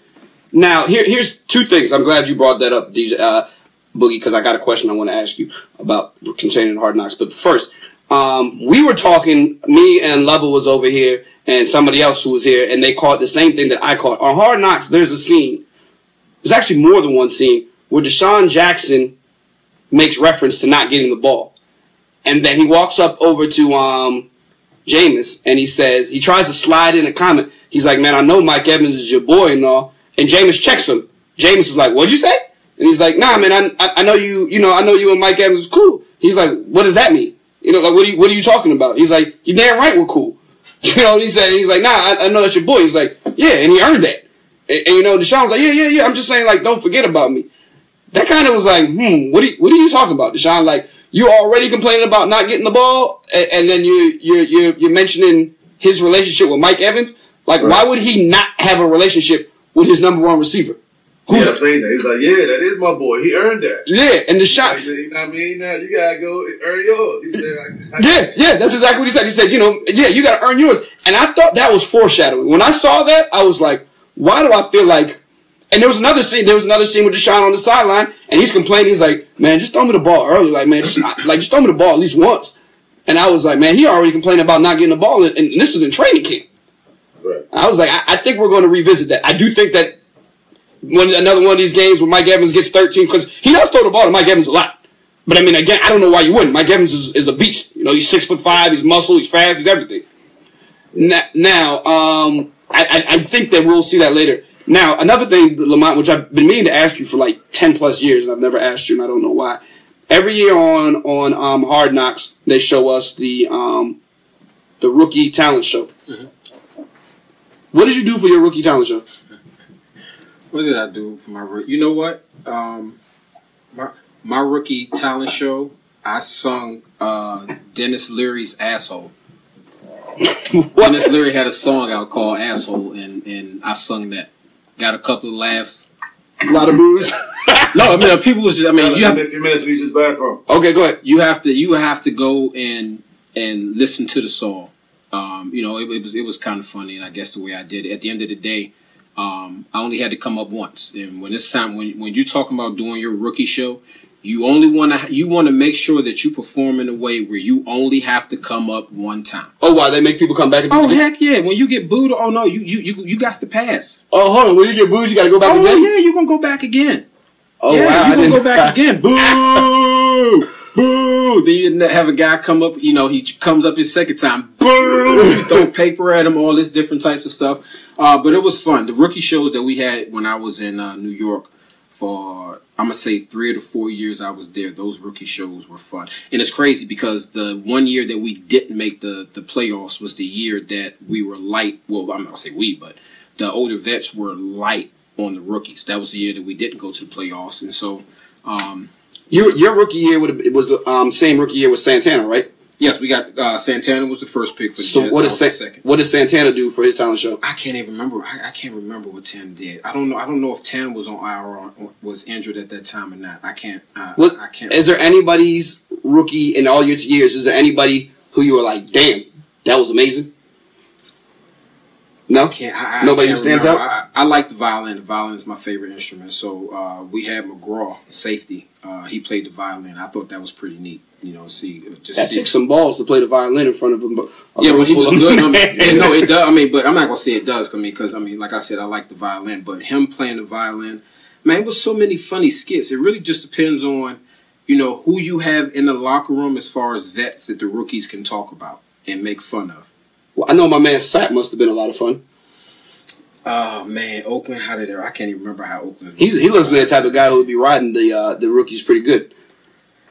Now, here's two things. I'm glad you brought that up, DJ Boogie, because I got a question I want to ask you about containing Hard Knocks. But first, we were talking, me and Lovell was over here and somebody else who was here, and they caught the same thing that I caught. On Hard Knocks, there's a scene. There's actually more than one scene where Deshaun Jackson makes reference to not getting the ball. And then he walks up over to Jameis, and he says, he tries to slide in a comment. He's like, man, I know Mike Evans is your boy and all. And Jameis checks him. Jameis was like, what'd you say? And he's like, nah, man, I know you, I know you and Mike Evans is cool. He's like, what does that mean? Like, what are you talking about? He's like, you're damn right we're cool. He said, he's like, nah, I know that's your boy. He's like, yeah, and he earned that. And Deshaun's like, yeah, I'm just saying, like, don't forget about me. That kind of was like, what are you talking about, Deshaun? Like, you already complaining about not getting the ball, and then you're mentioning his relationship with Mike Evans. Like, right. Why would he not have a relationship with his number one receiver? Who's saying that? He's like, yeah, that is my boy. He earned that. Yeah, and Deshaun. Like, you know what I mean? Now you gotta go earn yours. He said, like, yeah, that's exactly what he said. He said, you gotta earn yours. And I thought that was foreshadowing. When I saw that, I was like, why do I feel like? And there was another scene with Deshaun on the sideline, and he's complaining. He's like, man, just throw me the ball early. Like, man, just throw me the ball at least once. And I was like, man, he already complained about not getting the ball, and this is in training camp. Right. I was like, I think we're going to revisit that. I do think that another one of these games where Mike Evans gets 13, because he does throw the ball to Mike Evans a lot. But, I mean, again, I don't know why you wouldn't. Mike Evans is a beast. He's 6'5", he's muscle, he's fast, he's everything. Now, I think that we'll see that later. Now, another thing, Lamont, which I've been meaning to ask you for like 10 plus years, and I've never asked you, and I don't know why. Every year on Hard Knocks, they show us the rookie talent show. Mm-hmm. What did you do for your rookie talent show? What did I do for my rookie? You know what? My rookie talent show, I sung Dennis Leary's Asshole. Dennis Leary had a song out called Asshole, and I sung that. Got a couple of laughs. A lot of booze. No, I mean, people was just, I mean, you have to, a few minutes we just bathroom. Okay, go ahead. You have to go and listen to the song. It was kind of funny, and I guess the way I did it. At the end of the day, I only had to come up once. And when it's time, when you're talking about doing your rookie show, you want to make sure that you perform in a way where you only have to come up one time. Oh, wow, they make people come back. Oh, heck yeah! When you get booed, oh no, you got to pass. Oh, hold on, when you get booed, you got to go back again. Oh yeah, you're gonna go back again. Oh yeah, wow, you're gonna go back again. Boo, boo. Then you have a guy come up. He comes up his second time. Boo. You throw paper at him. All this different types of stuff. But it was fun. The rookie shows that we had when I was in New York for, I'm going to say, 3 or 4 years I was there, those rookie shows were fun. And it's crazy because the one year that we didn't make the playoffs was the year that we were light. Well, I'm not going to say we, but the older vets were light on the rookies. That was the year that we didn't go to the playoffs. And so your rookie year was the same rookie year with Santana, right? Yes, we got Santana was the first pick for the Jets. So what does Santana do for his talent show? I can't even remember. I can't remember what Tim did. I don't know if Tanner was on IR or was injured at that time or not. I can't. I can't. Is there anybody's rookie in all your years? Is there anybody who you were like, damn, that was amazing? No, nobody who stands out. I like the violin. The violin is my favorite instrument. So we had McGraw, safety. He played the violin. I thought that was pretty neat. That takes some balls to play the violin in front of him. Yeah, well, he was good. It does. I mean, but I'm not gonna say it does. I mean, because like I said, I like the violin, but him playing the violin, man, it was so many funny skits. It really just depends on, who you have in the locker room as far as vets that the rookies can talk about and make fun of. Well, I know my man Sapp must have been a lot of fun. Oh man, Oakland, how did they? I can't even remember how Oakland. He looks like the type of guy who would be riding the rookies pretty good.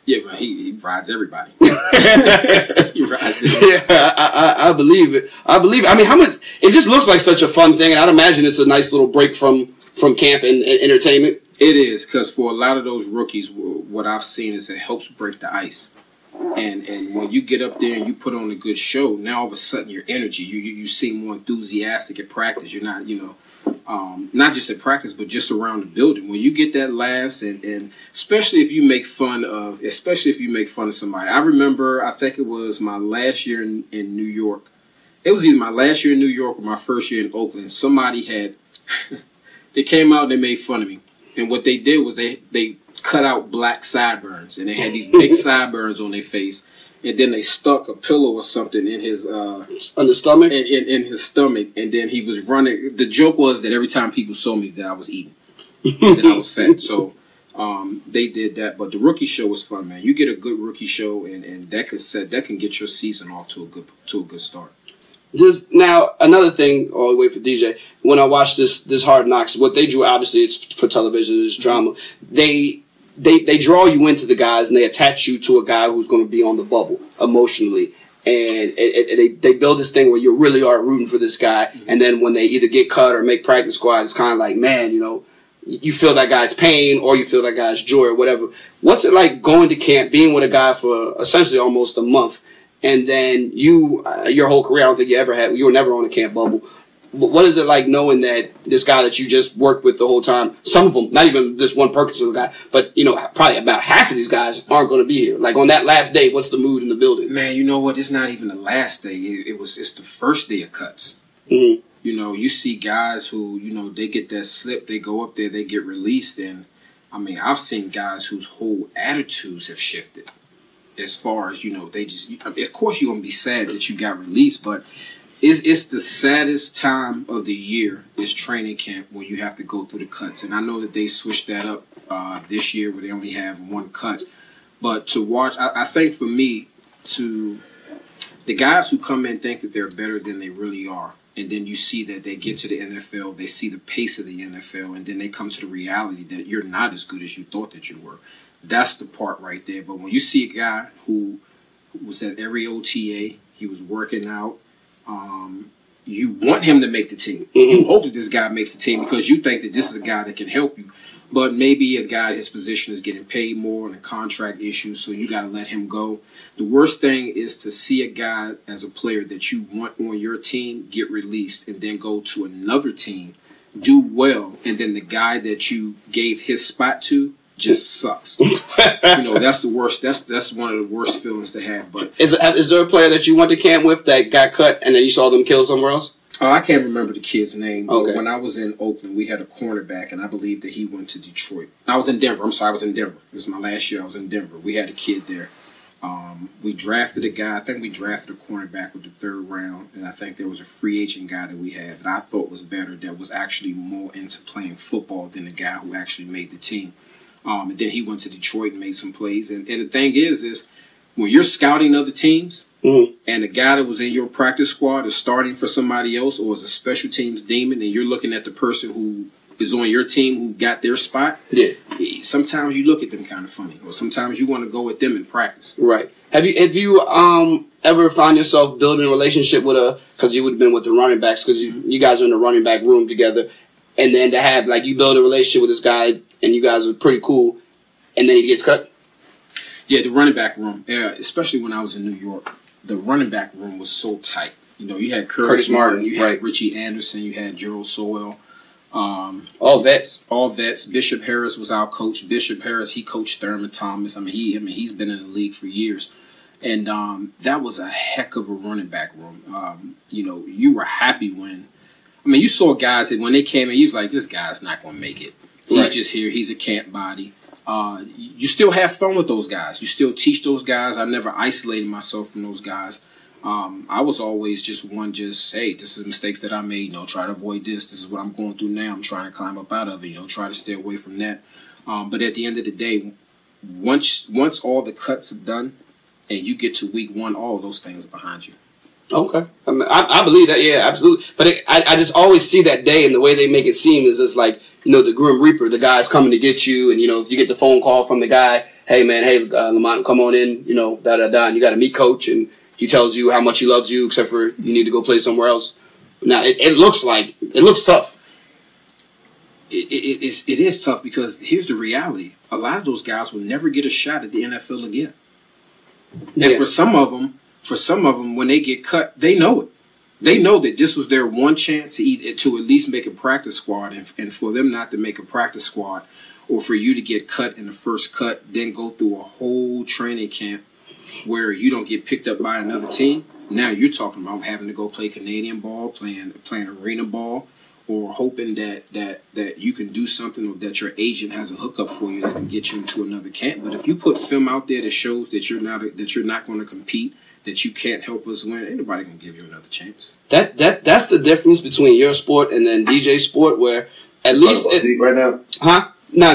Yeah, man, he rides everybody. Yeah, I believe it. I mean, how much? It just looks like such a fun thing, and I'd imagine it's a nice little break from camp and entertainment. It is, because for a lot of those rookies, what I've seen is it helps break the ice. And when you get up there and you put on a good show, now all of a sudden your energy, you seem more enthusiastic at practice. You're not, not just at practice, but just around the building. When you get that laughs, and especially if you make fun of somebody. I remember, I think it was my last year in New York. It was either my last year in New York or my first year in Oakland. Somebody had, they came out and they made fun of me. And what they did was they cut out black sideburns, and they had these big sideburns on their face. And then they stuck a pillow or something in his stomach. In his stomach, and then he was running. The joke was that every time people saw me, that I was eating, that I was fat. So they did that. But the rookie show was fun, man. You get a good rookie show, and that can get your season off to a good start. This now another thing. Oh, wait for DJ. When I watched this Hard Knocks, what they drew obviously it's for television. It's drama. They draw you into the guys, and they attach you to a guy who's going to be on the bubble emotionally. And they build this thing where you really are rooting for this guy. Mm-hmm. And then when they either get cut or make practice squad, it's kind of like, man, you know, you feel that guy's pain or you feel that guy's joy or whatever. What's it like going to camp, being with a guy for essentially almost a month, and then you, your whole career, I don't think you were never on a camp bubble. But what is it like knowing that this guy that you just worked with the whole time, some of them, not even this one particular guy, but, you know, probably about half of these guys aren't going to be here. Like, on that last day, what's the mood in the building? Man, you know what? It's not even the last day. It's the first day of cuts. Mm-hmm. You know, you see guys who, you know, they get that slip. They go up there. They get released. And, I mean, I've seen guys whose whole attitudes have shifted as far as, you know, they just – I mean, of course you're going to be sad that you got released, but – It's the saddest time of the year is training camp when you have to go through the cuts. And I know that they switched that up this year where they only have one cut. But to watch, I think for me, to the guys who come in think that they're better than they really are. And then you see that they get to the NFL, they see the pace of the NFL, and then they come to the reality that you're not as good as you thought that you were. That's the part right there. But when you see a guy who was at every OTA, he was working out, you want him to make the team. You hope that this guy makes the team because you think that this is a guy that can help you. But maybe a guy, his position is getting paid more and a contract issue, so you got to let him go. The worst thing is to see a guy as a player that you want on your team get released and then go to another team, do well, and then the guy that you gave his spot to just sucks. You know, that's the worst. That's one of the worst feelings to have. But is there a player that you went to camp with that got cut and then you saw them kill somewhere else? Oh, I can't remember the kid's name. But okay. When I was in Oakland, we had a cornerback, and I believe that he went to Detroit. I was in Denver. It was my last year. I was in Denver. We had a kid there. We drafted a guy. I think we drafted a cornerback with the third round, and I think there was a free agent guy that we had that I thought was better, that was actually more into playing football than the guy who actually made the team. And then he went to Detroit and made some plays. And the thing is when you're scouting other teams, mm-hmm. and the guy that was in your practice squad is starting for somebody else or is a special teams demon, and you're looking at the person who is on your team who got their spot, yeah. Sometimes you look at them kind of funny, or sometimes you want to go at them in practice. Right. Have you ever found yourself building a relationship with because you would have been with the running backs, because you guys are in the running back room together, and then to have, like, you build a relationship with this guy, and you guys were pretty cool, and then he gets cut? Yeah, the running back room, especially when I was in New York, the running back room was so tight. You know, you had Curtis Martin, you had Richie Anderson, you had Gerald Sowell. All vets. Bishop Harris was our coach. Bishop Harris, he coached Thurman Thomas. I mean, he's been in the league for years. And that was a heck of a running back room. You know, you were happy when – I mean, you saw guys that when they came in, you was like, this guy's not going to make it. He's right. Just here. He's a camp body. You still have fun with those guys. You still teach those guys. I never isolated myself from those guys. I was always just, hey, this is mistakes that I made. You know, try to avoid this. This is what I'm going through now. I'm trying to climb up out of it. You know, try to stay away from that. But at the end of the day, once all the cuts are done and you get to week one, all those things are behind you. Okay. I mean, I believe that. Yeah, absolutely. But I just always see that day, and the way they make it seem is just like, you know, the Grim Reaper, the guy's coming to get you. And, you know, if you get the phone call from the guy, hey, man, hey, Lamont, come on in, you know, da-da-da. And you got to meet coach, and he tells you how much he loves you, except for you need to go play somewhere else. Now, it looks tough. It is tough, because here's the reality. A lot of those guys will never get a shot at the NFL again. And yeah. For some of them, when they get cut, they know it. They know that this was their one chance to at least make a practice squad, and for them not to make a practice squad, or for you to get cut in the first cut, then go through a whole training camp where you don't get picked up by another team. Now you're talking about having to go play Canadian ball, playing arena ball, or hoping that you can do something, or that your agent has a hookup for you that can get you into another camp. But if you put film out there that shows that you're not going to compete, that you can't help us win, anybody can give you another chance. That's the difference between your sport and then DJ sport, where at least right now, huh? No.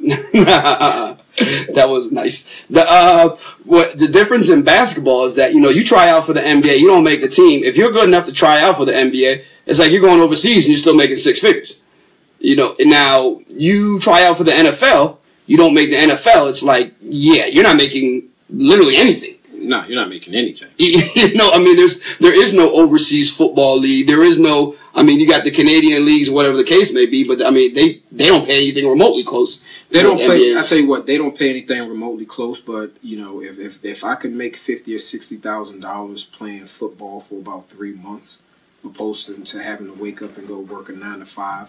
That was nice. The difference in basketball is that, you know, you try out for the NBA, you don't make the team. If you're good enough to try out for the NBA, it's like you're going overseas and you're still making six figures. You know, and now you try out for the NFL, you don't make the NFL. It's like, yeah, you're not making literally anything. No, you're not making anything. No, I mean, there is no overseas football league. There is no, I mean, you got the Canadian leagues, whatever the case may be, but I mean, they don't pay anything remotely close. They don't pay. I tell you what, they don't pay anything remotely close. But you know, if I could make $50,000 or $60,000 playing football for about 3 months, opposed to having to wake up and go work a 9 to 5,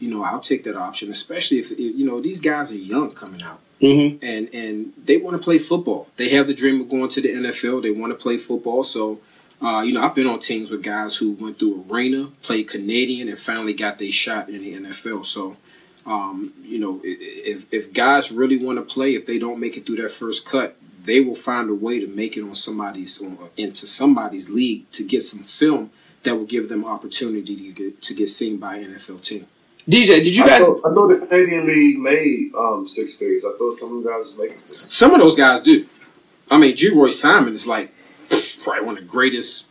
you know, I'll take that option, especially if you know these guys are young coming out. Mm-hmm. And they want to play football. They have the dream of going to the NFL. They want to play football. So, you know, I've been on teams with guys who went through arena, played Canadian, and finally got their shot in the NFL. So, you know, if guys really want to play, if they don't make it through that first cut, they will find a way to make it into somebody's league to get some film that will give them opportunity to get seen by an NFL team. DJ, did you guys? I thought the Canadian League made six figures. I thought some of the guys was making six. Some of those guys do. I mean, G-Roy Simon is like probably one of the greatest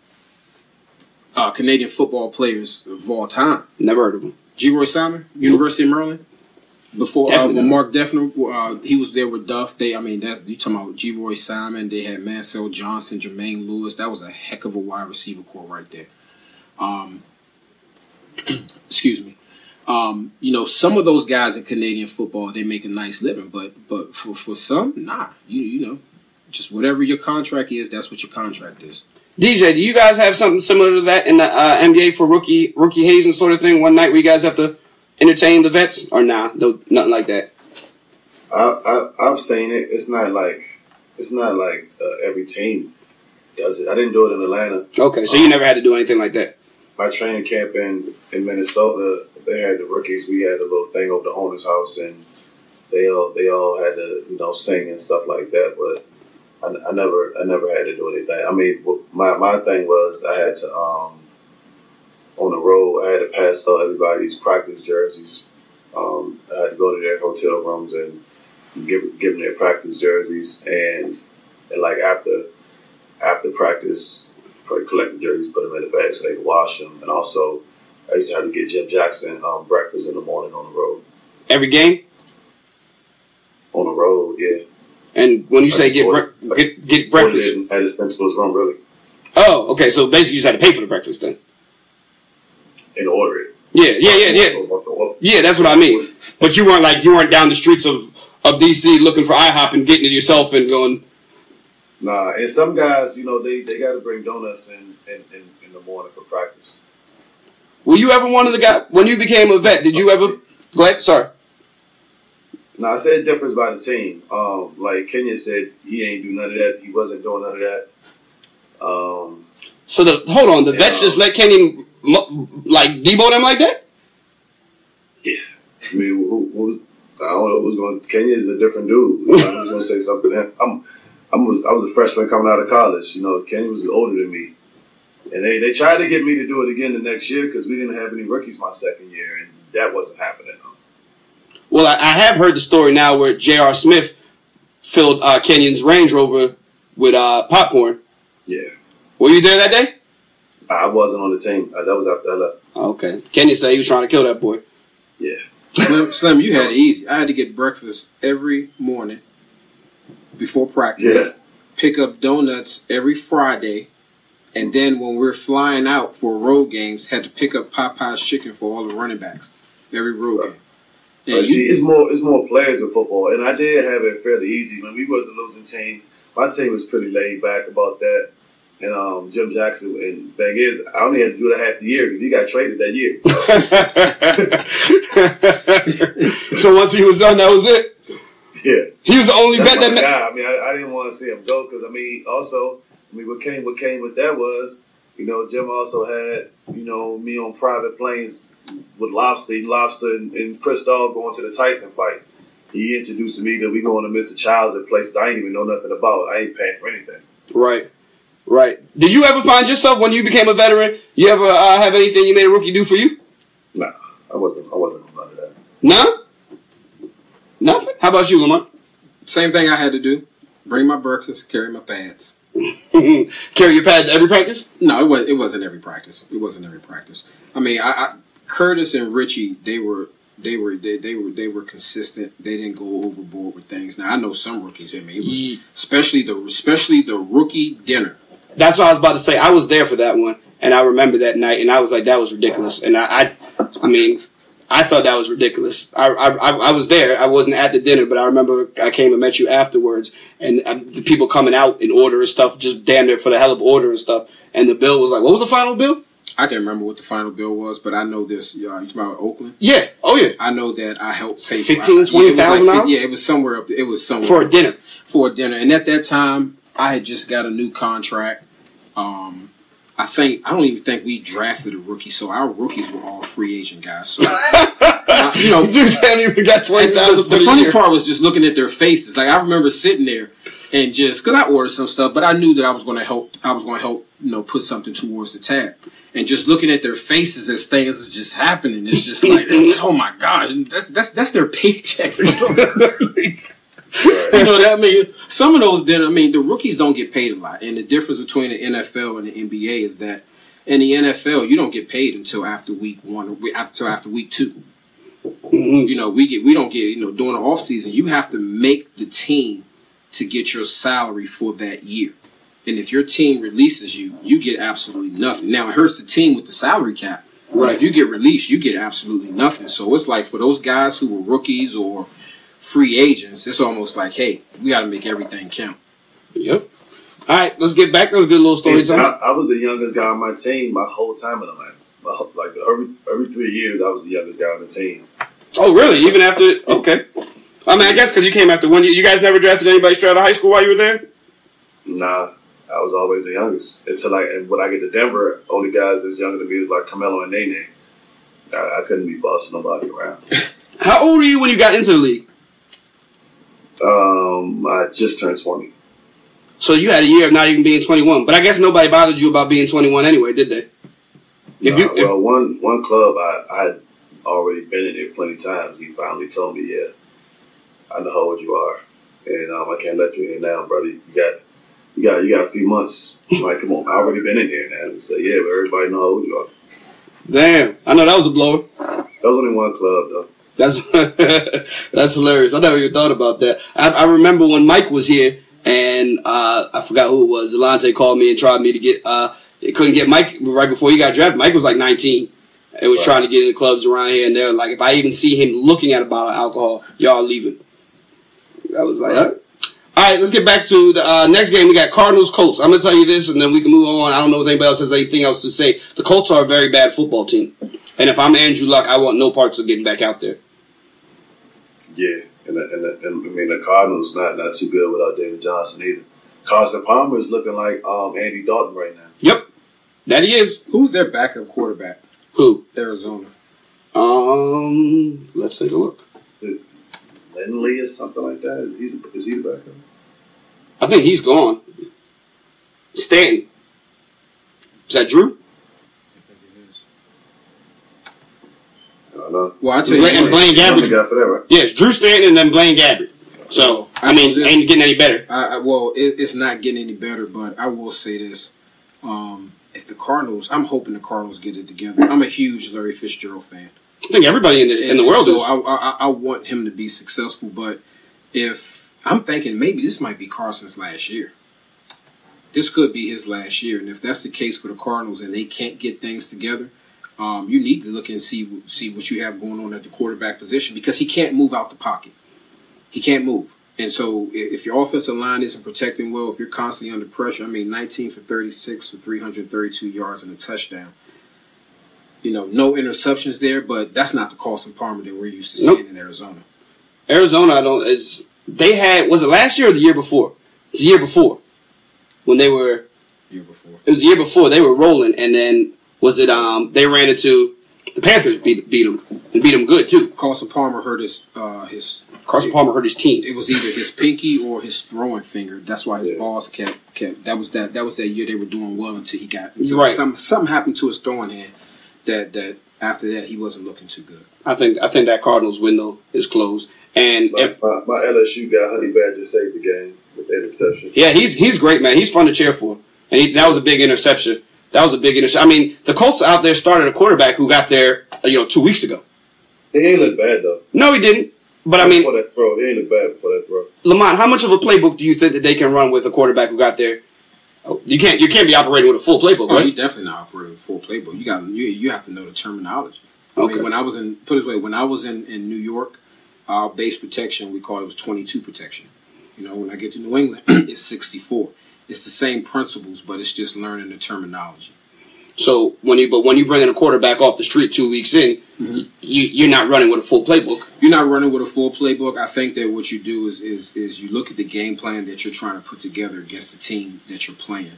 Canadian football players of all time. Never heard of him. G-Roy Simon, University of Maryland. Before when Mark Duffner, he was there with Duff. You talking about G-Roy Simon? They had Mansell Johnson, Jermaine Lewis. That was a heck of a wide receiver corps right there. Excuse me. You know, some of those guys in Canadian football, they make a nice living, but for some, nah. You know, just whatever your contract is, that's what your contract is. DJ, do you guys have something similar to that in the NBA for rookie hazing sort of thing? One night where you guys have to entertain the vets, or nah, no, nothing like that. I've seen it. It's not like every team does it. I didn't do it in Atlanta. Okay, so you never had to do anything like that. My training camp in Minnesota, they had the rookies. We had a little thing over the owner's house, and they all had to, you know, sing and stuff like that. But I never had to do anything. I mean, my thing was I had to on the road. I had to pass out everybody's practice jerseys. I had to go to their hotel rooms and give them their practice jerseys, and like after practice, probably collect the jerseys, put them in the bag so they could wash them, and also. I used to have to get Jim Jackson breakfast in the morning on the road. Every game? On the road, yeah. And when you say get breakfast? At his principal's room, really. Oh, okay. So basically you just had to pay for the breakfast then? And order it. Yeah. Yeah, that's what I mean. But you weren't down the streets of D.C. looking for IHOP and getting it yourself and going... Nah, and some guys, you know, they got to bring donuts in the morning for practice. Were you ever one of the guys, when you became a vet, did you ever, go ahead, sorry. No, I said difference by the team. Like Kenya said, he ain't do none of that. He wasn't doing none of that. The vets just let Kenya, like, debo them like that? Yeah. I mean, I don't know who's going to, Kenya is a different dude. You know, I was going to say something. I was a freshman coming out of college. You know, Kenya was older than me. And they tried to get me to do it again the next year because we didn't have any rookies my second year, and that wasn't happening. Well, I have heard the story now where J.R. Smith filled Kenyon's Range Rover with popcorn. Yeah. Were you there that day? I wasn't on the team. That was after I left. Okay. Kenyon said he was trying to kill that boy. Yeah. Slim, you had it easy. I had to get breakfast every morning before practice. Yeah. Pick up donuts every Friday. And then when we're flying out for road games, had to pick up Popeye's chicken for all the running backs every road game. Yeah, see, it's more players in football, and I did have it fairly easy. When we was a losing team, my team was pretty laid back about that. and Jim Jackson. And the thing is, I only had to do it a half the year because he got traded that year. So once he was done, that was it. Yeah, he was the only bet that. I mean, I didn't want to see him go because what came with that was, you know, Jim also had, you know, me on private planes with Lobster and Chris Dahl going to the Tyson fights. He introduced me that we going to Mr. Childs at places I ain't even know nothing about. I ain't paying for anything. Right. Did you ever find yourself when you became a veteran? You ever have anything you made a rookie do for you? Nah, I wasn't on none of that. No? Nothing? How about you, Lamont? Same thing I had to do. Bring my breakfast, carry my pads. Carry your pads every practice? No, it wasn't every practice. I mean, I Curtis and Richie, they were consistent. They didn't go overboard with things. Now I know some rookies. I mean, it was especially the rookie dinner. That's what I was about to say. I was there for that one, and I remember that night, and I was like, that was ridiculous. And I thought that was ridiculous. I was there. I wasn't at the dinner, but I remember I came and met you afterwards, and the people coming out and ordering stuff, just damn near for the hell of ordering stuff. And the bill was like, what was the final bill? I can't remember what the final bill was, but I know this. Y'all, you talking about Oakland? Yeah. Oh, yeah. I know that I helped pay for $15,000 Yeah, it was somewhere up there. For a dinner. And at that time, I had just got a new contract. I don't even think we drafted a rookie, so our rookies were all free agent guys. So, you know, you haven't even got $20,000. The funny part was just looking at their faces. Like I remember sitting there and just because I ordered some stuff, but I knew that I was going to help. You know, put something towards the tab. And just looking at their faces as things is just happening, it's just like, oh my gosh, that's their paycheck. You know that I mean? Some of those dinners, I mean, the rookies don't get paid a lot. And the difference between the NFL and the NBA is that in the NFL, you don't get paid until after week one or until after week two. Mm-hmm. You know, we don't get, you know, during the offseason, you have to make the team to get your salary for that year. And if your team releases you, you get absolutely nothing. Now, it hurts the team with the salary cap. Right. But if you get released, you get absolutely nothing. So it's like for those guys who were rookies or free agents, it's almost like, hey, we got to make everything count. Yep. All right, let's get back to those good little stories. I was the youngest guy on my team my whole time in Atlanta. Every 3 years, I was the youngest guy on the team. Oh, really? Even after – okay. I mean, I guess because you came after 1 year. You guys never drafted anybody straight out of high school while you were there? Nah. I was always the youngest. And when I get to Denver, only guys that's younger than me is like Carmelo and Nene. I couldn't be bossing nobody around. How old were you when you got into the league? I just turned 20. So you had a year of not even being 21. But I guess nobody bothered you about being 21 anyway, did they? One club I had already been in there plenty of times. He finally told me, yeah, I know how old you are. And I can't let you in now, brother. You got a few months. I'm like, come on, I already been in here now. So yeah, but everybody know how old you are. Damn, I know that was a blower. That was only one club though. That's hilarious. I never even thought about that. I remember when Mike was here, and I forgot who it was. Delonte called me and tried me to get. It couldn't get Mike right before he got drafted. Mike was like 19. It was trying to get in the clubs around here and there. Like if I even see him looking at a bottle of alcohol, y'all leaving. I was like, huh? All right, let's get back to the next game. We got Cardinals-Colts. I'm going to tell you this, and then we can move on. I don't know if anybody else has anything else to say. The Colts are a very bad football team. And if I'm Andrew Luck, I want no parts of getting back out there. Yeah, and I mean, the Cardinals not too good without David Johnson either. Carson Palmer is looking like Andy Dalton right now. Yep, that he is. Who's their backup quarterback? Who? Arizona. Let's take a look. Lindley or something like that? Is he the backup? I think he's gone. Stanton. Is that Drew? I think it is. I don't know. Well, I tell you. And Blaine Gabbert. Right? Yes, Drew Stanton and then Blaine Gabbert. So, I mean, ain't getting any better. It's not getting any better, but I will say this. If the Cardinals, I'm hoping the Cardinals get it together. I'm a huge Larry Fitzgerald fan. I think everybody in the world is. So I want him to be successful, but if I'm thinking maybe this might be Carson's last year. This could be his last year, and if that's the case for the Cardinals and they can't get things together, you need to look and see what you have going on at the quarterback position because he can't move out the pocket. He can't move. And so if your offensive line isn't protecting well, if you're constantly under pressure, 19 for 36 for 332 yards and a touchdown. You know, no interceptions there, but that's not the Carson Palmer that we're used to seeing in Arizona. Arizona, they had, was it last year or the year before? It's the year before when they were. Year before. It was the year before they were rolling, and then was it? They ran into the Panthers, beat them and beat them good too. Carson Palmer hurt his team. It was either his pinky or his throwing finger. That's why his balls kept. That was that year they were doing well until he got something happened to his throwing hand. That after that he wasn't looking too good. I think that Cardinals window is closed. And my LSU guy Honey Badger saved the game with the interception. Yeah, he's great, man. He's fun to cheer for. And that was a big interception. I mean, the Colts out there started a quarterback who got there, 2 weeks ago. He ain't look bad though. No, he didn't. But I mean, he ain't look bad before that throw. Lamont, how much of a playbook do you think that they can run with a quarterback who got there? You can't be operating with a full playbook, right? You definitely not operating with a full playbook. You have to know the terminology. I mean, when I was in New York, our base protection we called it was 22 protection. When I get to New England, it's 64. It's the same principles, but it's just learning the terminology. So when you bring in a quarterback off the street 2 weeks in, mm-hmm. you're not running with a full playbook. You're not running with a full playbook. I think that what you do is you look at the game plan that you're trying to put together against the team that you're playing,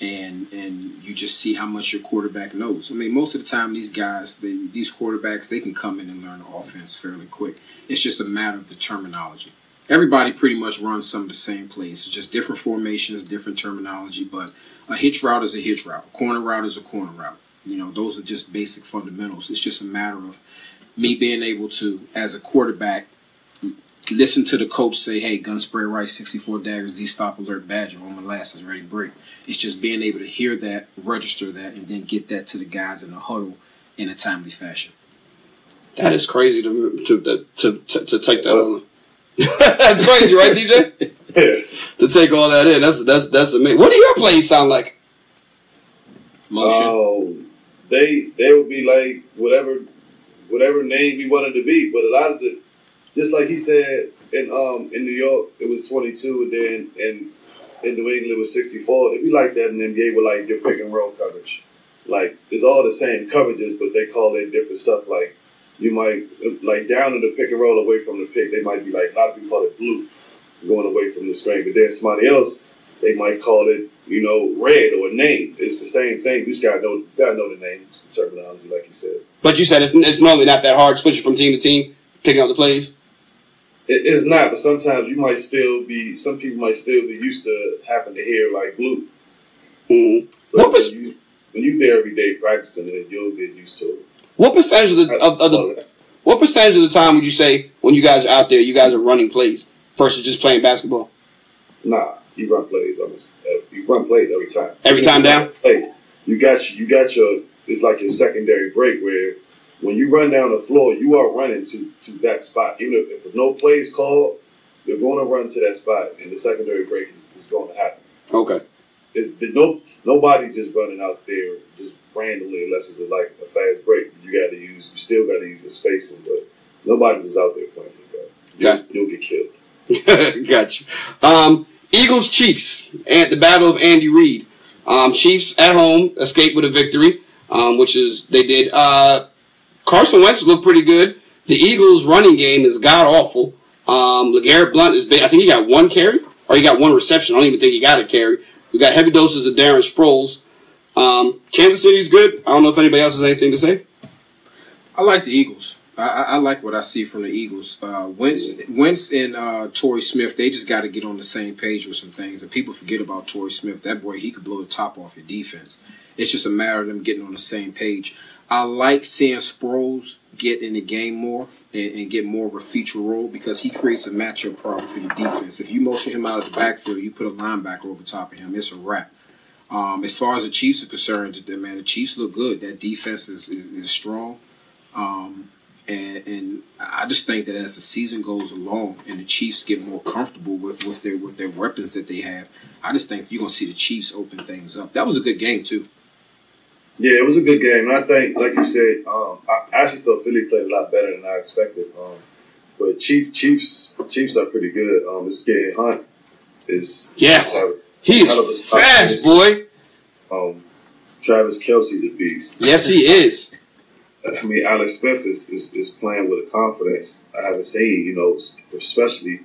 and you just see how much your quarterback knows. I mean, most of the time these quarterbacks can come in and learn the offense fairly quick. It's just a matter of the terminology. Everybody pretty much runs some of the same plays. It's just different formations, different terminology, but a hitch route is a hitch route. A corner route is a corner route. Those are just basic fundamentals. It's just a matter of me being able to, as a quarterback, listen to the coach say, hey, gun spray right, 64 daggers, Z-stop alert, Badger, on my last is ready to break. It's just being able to hear that, register that, and then get that to the guys in the huddle in a timely fashion. That is crazy to take that over. That's crazy, right, DJ? To take all that in, that's amazing. What do your plays sound like? Motion. They would be like whatever name we wanted to be, but a lot of the, just like he said in New York it was 22, and then in New England it was 64. It'd be like that in the NBA with like your pick and roll coverage. Like it's all the same coverages, but they call it different stuff. Like you might, like down in the pick and roll away from the pick, they might be like, a lot of people call it blue, going away from the string. But then somebody else, they might call it, red or a name. It's the same thing. You just gotta know the names, the terminology, like you said. But you said it's normally not that hard switching from team to team, picking up the plays? It's not, but sometimes you might still be, some people might still be used to having to hear like blue. Mm-hmm. But when you're there every day practicing it, you'll get used to it. What percentage of the time would you say when you guys are out there, you guys are running plays versus just playing basketball? Nah, you run plays almost. You run plays every time. Every time down? Play. You got your. It's like your secondary break where when you run down the floor, you are running to that spot. Even if no play is called, you're going to run to that spot, and the secondary break is going to happen. Okay. Nobody just running out there just randomly unless it's like a fast break. You still got to use your spacing, but nobody's just out there playing like that. You'll get killed. Gotcha. Eagles, Chiefs, and the Battle of Andy Reid. Chiefs at home escaped with a victory, which is they did. Carson Wentz looked pretty good. The Eagles' running game is god awful. LeGarrette Blount is big. I think he got one carry or he got one reception. I don't even think he got a carry. We got heavy doses of Darren Sproles. Kansas City's good. I don't know if anybody else has anything to say. I like the Eagles. I like what I see from the Eagles. Wentz and Torrey Smith, they just got to get on the same page with some things. And people forget about Torrey Smith. That boy, he could blow the top off your defense. It's just a matter of them getting on the same page. I like seeing Sproles get in the game more and get more of a feature role because he creates a matchup problem for your defense. If you motion him out of the backfield, you put a linebacker over top of him, it's a wrap. As far as the Chiefs are concerned, man, the Chiefs look good. That defense is strong. And I just think that as the season goes along and the Chiefs get more comfortable with their weapons that they have, I just think you're going to see the Chiefs open things up. That was a good game, too. Yeah, it was a good game. And I think, like you said, I actually thought Philly played a lot better than I expected. But Chiefs are pretty good. This game Hunt is he's fast, boy. Travis Kelce's a beast. Yes, he is. I mean, Alex Smith is playing with a confidence I haven't seen. You know, especially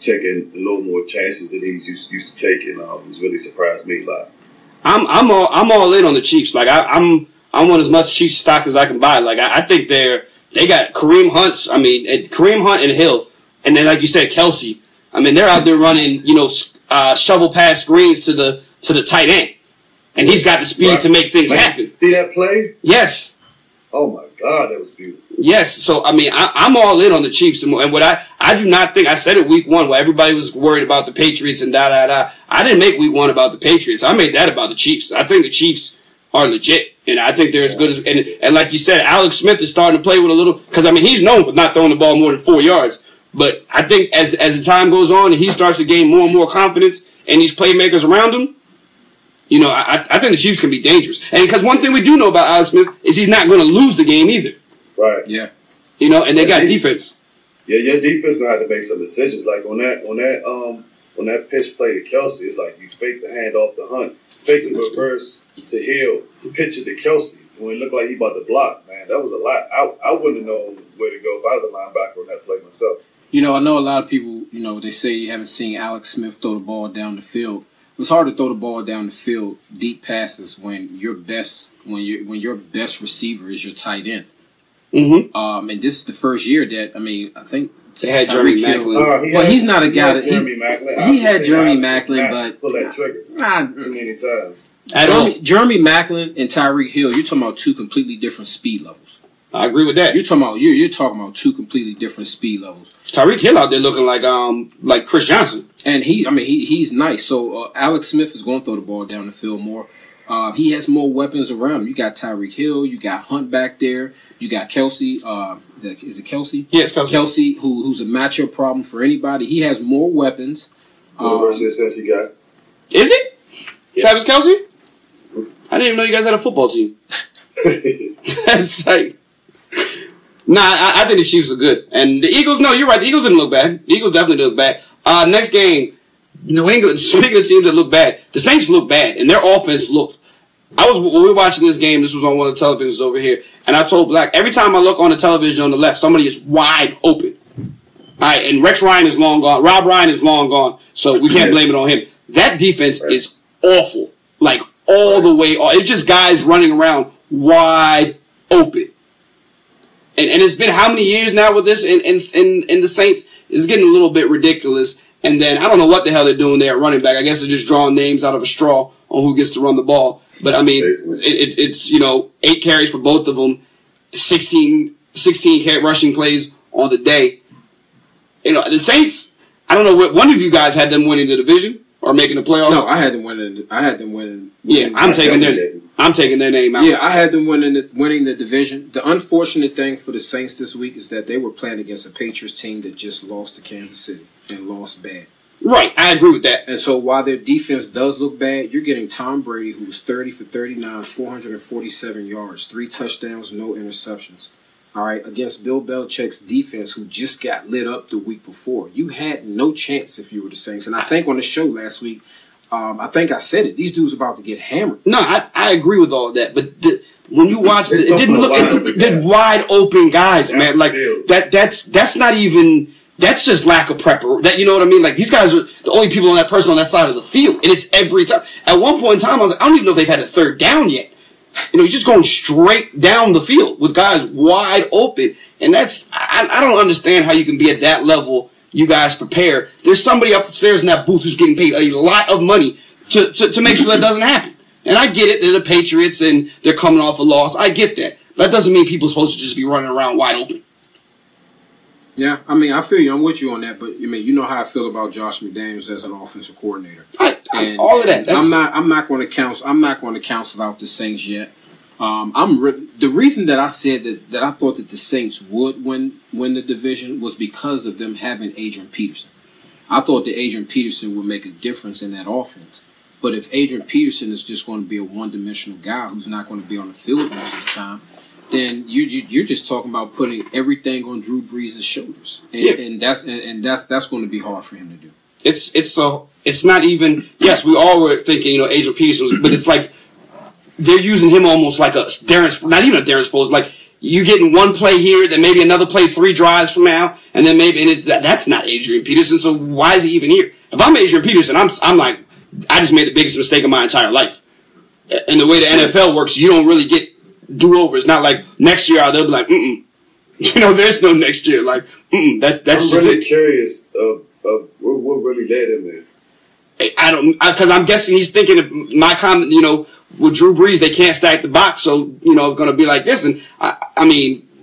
taking a little more chances than he used to take, and it's really surprised me a lot. I'm all in on the Chiefs. Like I want as much Chiefs stock as I can buy. Like I think they got Kareem Hunt and Hill, and then like you said, Kelsey. I mean, they're out there running shovel pass screens to the tight end, and he's got the speed to make things happen. See that play? Yes. Oh my God, that was beautiful. Yes. So I mean, I'm all in on the Chiefs, and what I do not think I said it week one where everybody was worried about the Patriots and I didn't make week one about the Patriots. I made that about the Chiefs. I think the Chiefs are legit, and I think they're as good as and like you said, Alex Smith is starting to play with a little because I mean he's known for not throwing the ball more than 4 yards. But I think as the time goes on and he starts to gain more and more confidence and these playmakers around him, I think the Chiefs can be dangerous. And because one thing we do know about Alex Smith is he's not going to lose the game either. Right. Yeah. And they got defense. Yeah, your defense going to have to make some decisions. Like on that pitch play to Kelsey, it's like you fake the handoff to Hunt, fake the reverse to Hill, pitch it to Kelsey when it looked like he about to block. Man, that was a lot. I wouldn't have known where to go if I was a linebacker on that play myself. I know a lot of people, they say you haven't seen Alex Smith throw the ball down the field. It's hard to throw the ball down the field, deep passes, when your best receiver is your tight end. Mm-hmm. And this is the first year that, I think they had Jeremy Maclin. He's not a guy that he had Jeremy Maclin, but pull that trigger too many times. Jeremy Maclin and Tyreek Hill, you're talking about two completely different speed levels. I agree with that. You're talking about two completely different speed levels. Tyreek Hill out there looking like Chris Johnson, and he's nice. So Alex Smith is going to throw the ball down the field more. He has more weapons around him. You got Tyreek Hill, you got Hunt back there, you got Kelsey. Is it Kelsey? Yes, Kelsey. Kelsey, who's a matchup problem for anybody. He has more weapons. What version says he got? Is it? Yeah. Travis Kelsey? I didn't even know you guys had a football team. That's like. Nah, I think the Chiefs are good. And the Eagles, no, you're right. The Eagles didn't look bad. The Eagles definitely look bad. Next game, New England, speaking of teams that look bad, the Saints look bad, and their offense looked. When we were watching this game, this was on one of the televisions over here, and I told Black, every time I look on the television on the left, somebody is wide open. All right, and Rex Ryan is long gone. Rob Ryan is long gone, so we can't blame it on him. That defense is awful, like all the way. It's just guys running around wide open. And it's been how many years now with this and the Saints? It's getting a little bit ridiculous. And then I don't know what the hell they're doing there at running back. I guess they're just drawing names out of a straw on who gets to run the ball. But, it's 8 carries for both of them, 16 rushing plays on the day. The Saints, I don't know what one of you guys had them winning the division or making the playoffs. No, I had them winning. Yeah, I'm taking their name out. Yeah, I had them winning the division. The unfortunate thing for the Saints this week is that they were playing against a Patriots team that just lost to Kansas City and lost bad. Right, I agree with that. And so while their defense does look bad, you're getting Tom Brady, who's 30 for 39, 447 yards, 3 touchdowns, no interceptions. All right, against Bill Belichick's defense, who just got lit up the week before. You had no chance if you were the Saints. And I think on the show last week, I think I said it. These dudes are about to get hammered. No, I agree with all that. But when you watch it didn't look they're wide open guys, man. Like that's not even that's just lack of preparation. That you know what I mean? Like these guys are the only people on that person on that side of the field, and it's every time. At one point in time, I was like, I don't even know if they've had a third down yet. You're just going straight down the field with guys wide open, and that's I don't understand how you can be at that level. You guys prepare. There's somebody up the stairs in that booth who's getting paid a lot of money to make sure that doesn't happen. And I get it. They're the Patriots and they're coming off a loss. I get that. But that doesn't mean people are supposed to just be running around wide open. Yeah, I feel you. I'm with you on that. But, you know how I feel about Josh McDaniels as an offensive coordinator. All of that. I'm not going to counsel out the Saints yet. The reason that I said that I thought that the Saints would win the division was because of them having Adrian Peterson. I thought that Adrian Peterson would make a difference in that offense. But if Adrian Peterson is just going to be a one-dimensional guy who's not going to be on the field most of the time, then you're just talking about putting everything on Drew Brees' shoulders, and that's going to be hard for him to do. It's not even. Yes, we all were thinking, Adrian Peterson, but it's like they're using him almost like a Darren, not even a Darren Sproles. Like you getting one play here, then maybe another play 3 drives from now, and then maybe that's not Adrian Peterson. So why is he even here? If I'm Adrian Peterson, I'm like, I just made the biggest mistake of my entire life. And the way the NFL works, you don't really get do-overs. Not like next year they'll be like, there's no next year. Like, that's I'm just really it. Curious of what really led him there. Because I'm guessing he's thinking of my comment. With Drew Brees, they can't stack the box, so it's going to be like this. And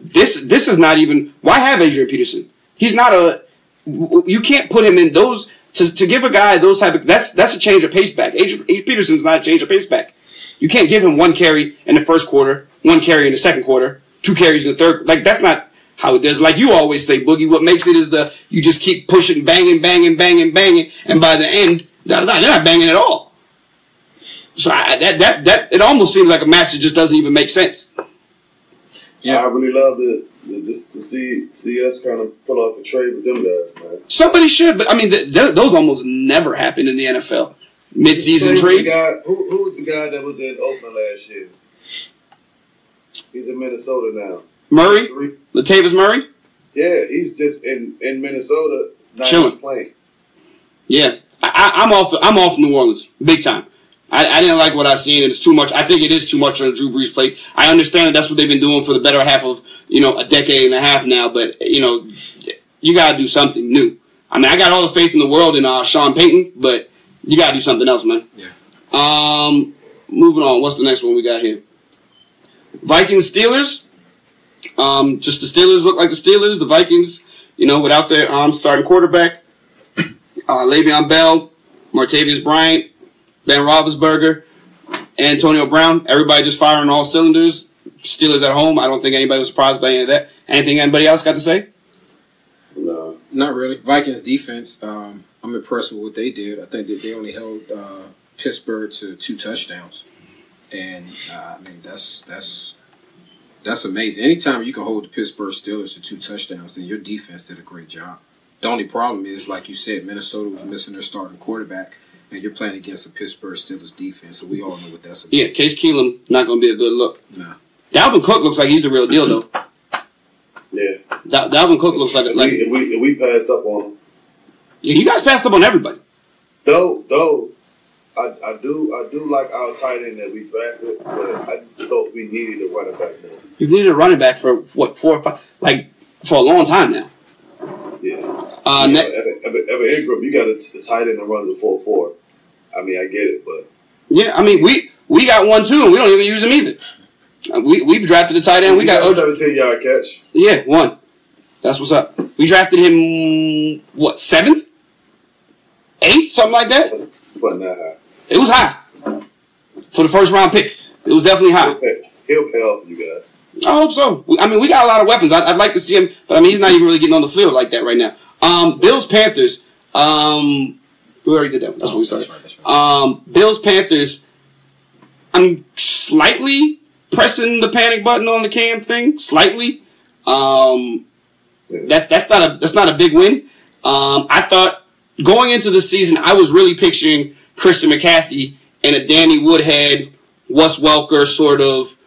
this is not even. Why have Adrian Peterson? He's not a. You can't put him in those to give a guy those type of. That's a change of pace back. Adrian Peterson's not a change of pace back. You can't give him 1 carry in the first quarter, 1 carry in the second quarter, 2 carries in the third. Like, that's not how it does. Like you always say, Boogie, what makes it is you just keep pushing, banging, and by the end, they're not banging at all. So that it almost seems like a match that just doesn't even make sense. Yeah, I really love just to see us kind of pull off a trade with them guys, man. Somebody should, but those almost never happen in the NFL. Mid-season trades. Who was the guy that was in Oakland last year? He's in Minnesota now. Murray? Latavius Murray? Yeah, he's just in Minnesota, not even playing. Yeah, I'm off New Orleans, big time. I didn't like what I seen, and it's too much. I think it is too much on Drew Brees' plate. I understand that that's what they've been doing for the better half of a decade and a half now, but you got to do something new. I got all the faith in the world in Sean Payton, but. You gotta do something else, man. Yeah. Moving on. What's the next one we got here? Vikings Steelers. Just the Steelers look like the Steelers. The Vikings, without their starting quarterback, Le'Veon Bell, Martavius Bryant, Ben Roethlisberger, Antonio Brown. Everybody just firing all cylinders. Steelers at home. I don't think anybody was surprised by any of that. Anything anybody else got to say? No, not really. Vikings defense. I'm impressed with what they did. I think that they only held Pittsburgh to 2 touchdowns, and that's amazing. Anytime you can hold the Pittsburgh Steelers to 2 touchdowns, then your defense did a great job. The only problem is, like you said, Minnesota was missing their starting quarterback, and you're playing against a Pittsburgh Steelers defense, so we all know what that's about. Yeah, Case Keenum not going to be a good look. No. Dalvin Cook looks like he's the real deal, though. Yeah. Dalvin Cook looks like we passed up on him. Yeah, you guys passed up on everybody. Though, I do like our tight end that we drafted, but I just thought we needed a running back now. You've needed a running back for what 4 or 5, for a long time now. Yeah. Evan Ingram, you got a tight end that runs a 4.4. I get it, but yeah, we got one too, and we don't even use him either. We drafted a tight end. We got 17-yard catch. Yeah, one. That's what's up. We drafted him, 7th? 8th? Something like that? But not high. It was high. For the first round pick. It was definitely high. He'll pay off for you guys. I hope so. We got a lot of weapons. I'd like to see him, but he's not even really getting on the field like that right now. Bills, Panthers. We already did that one. That's what we started. That's right. Bills, Panthers. I'm slightly pressing the panic button on the Cam thing. Slightly. That's not a big win. I thought going into the season, I was really picturing Christian McCaffrey and a Danny Woodhead, Wes Welker sort of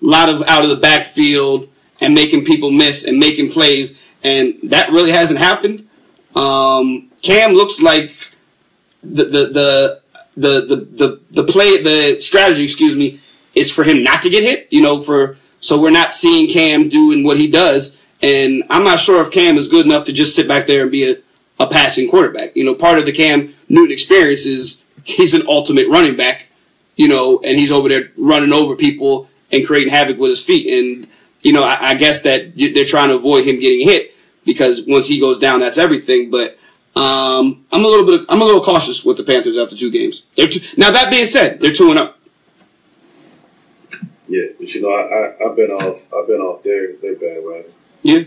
lot of out of the backfield and making people miss and making plays, and that really hasn't happened. Cam looks like the strategy is for him not to get hit. So we're not seeing Cam doing what he does. And I'm not sure if Cam is good enough to just sit back there and be a passing quarterback. Part of the Cam Newton experience is he's an ultimate running back, and he's over there running over people and creating havoc with his feet. And, I guess that they're trying to avoid him getting hit because once he goes down, that's everything. But I'm a little cautious with the Panthers after 2 games. Now, that being said, they're 2-0. Yeah, but I've been off their bandwagon. Yeah,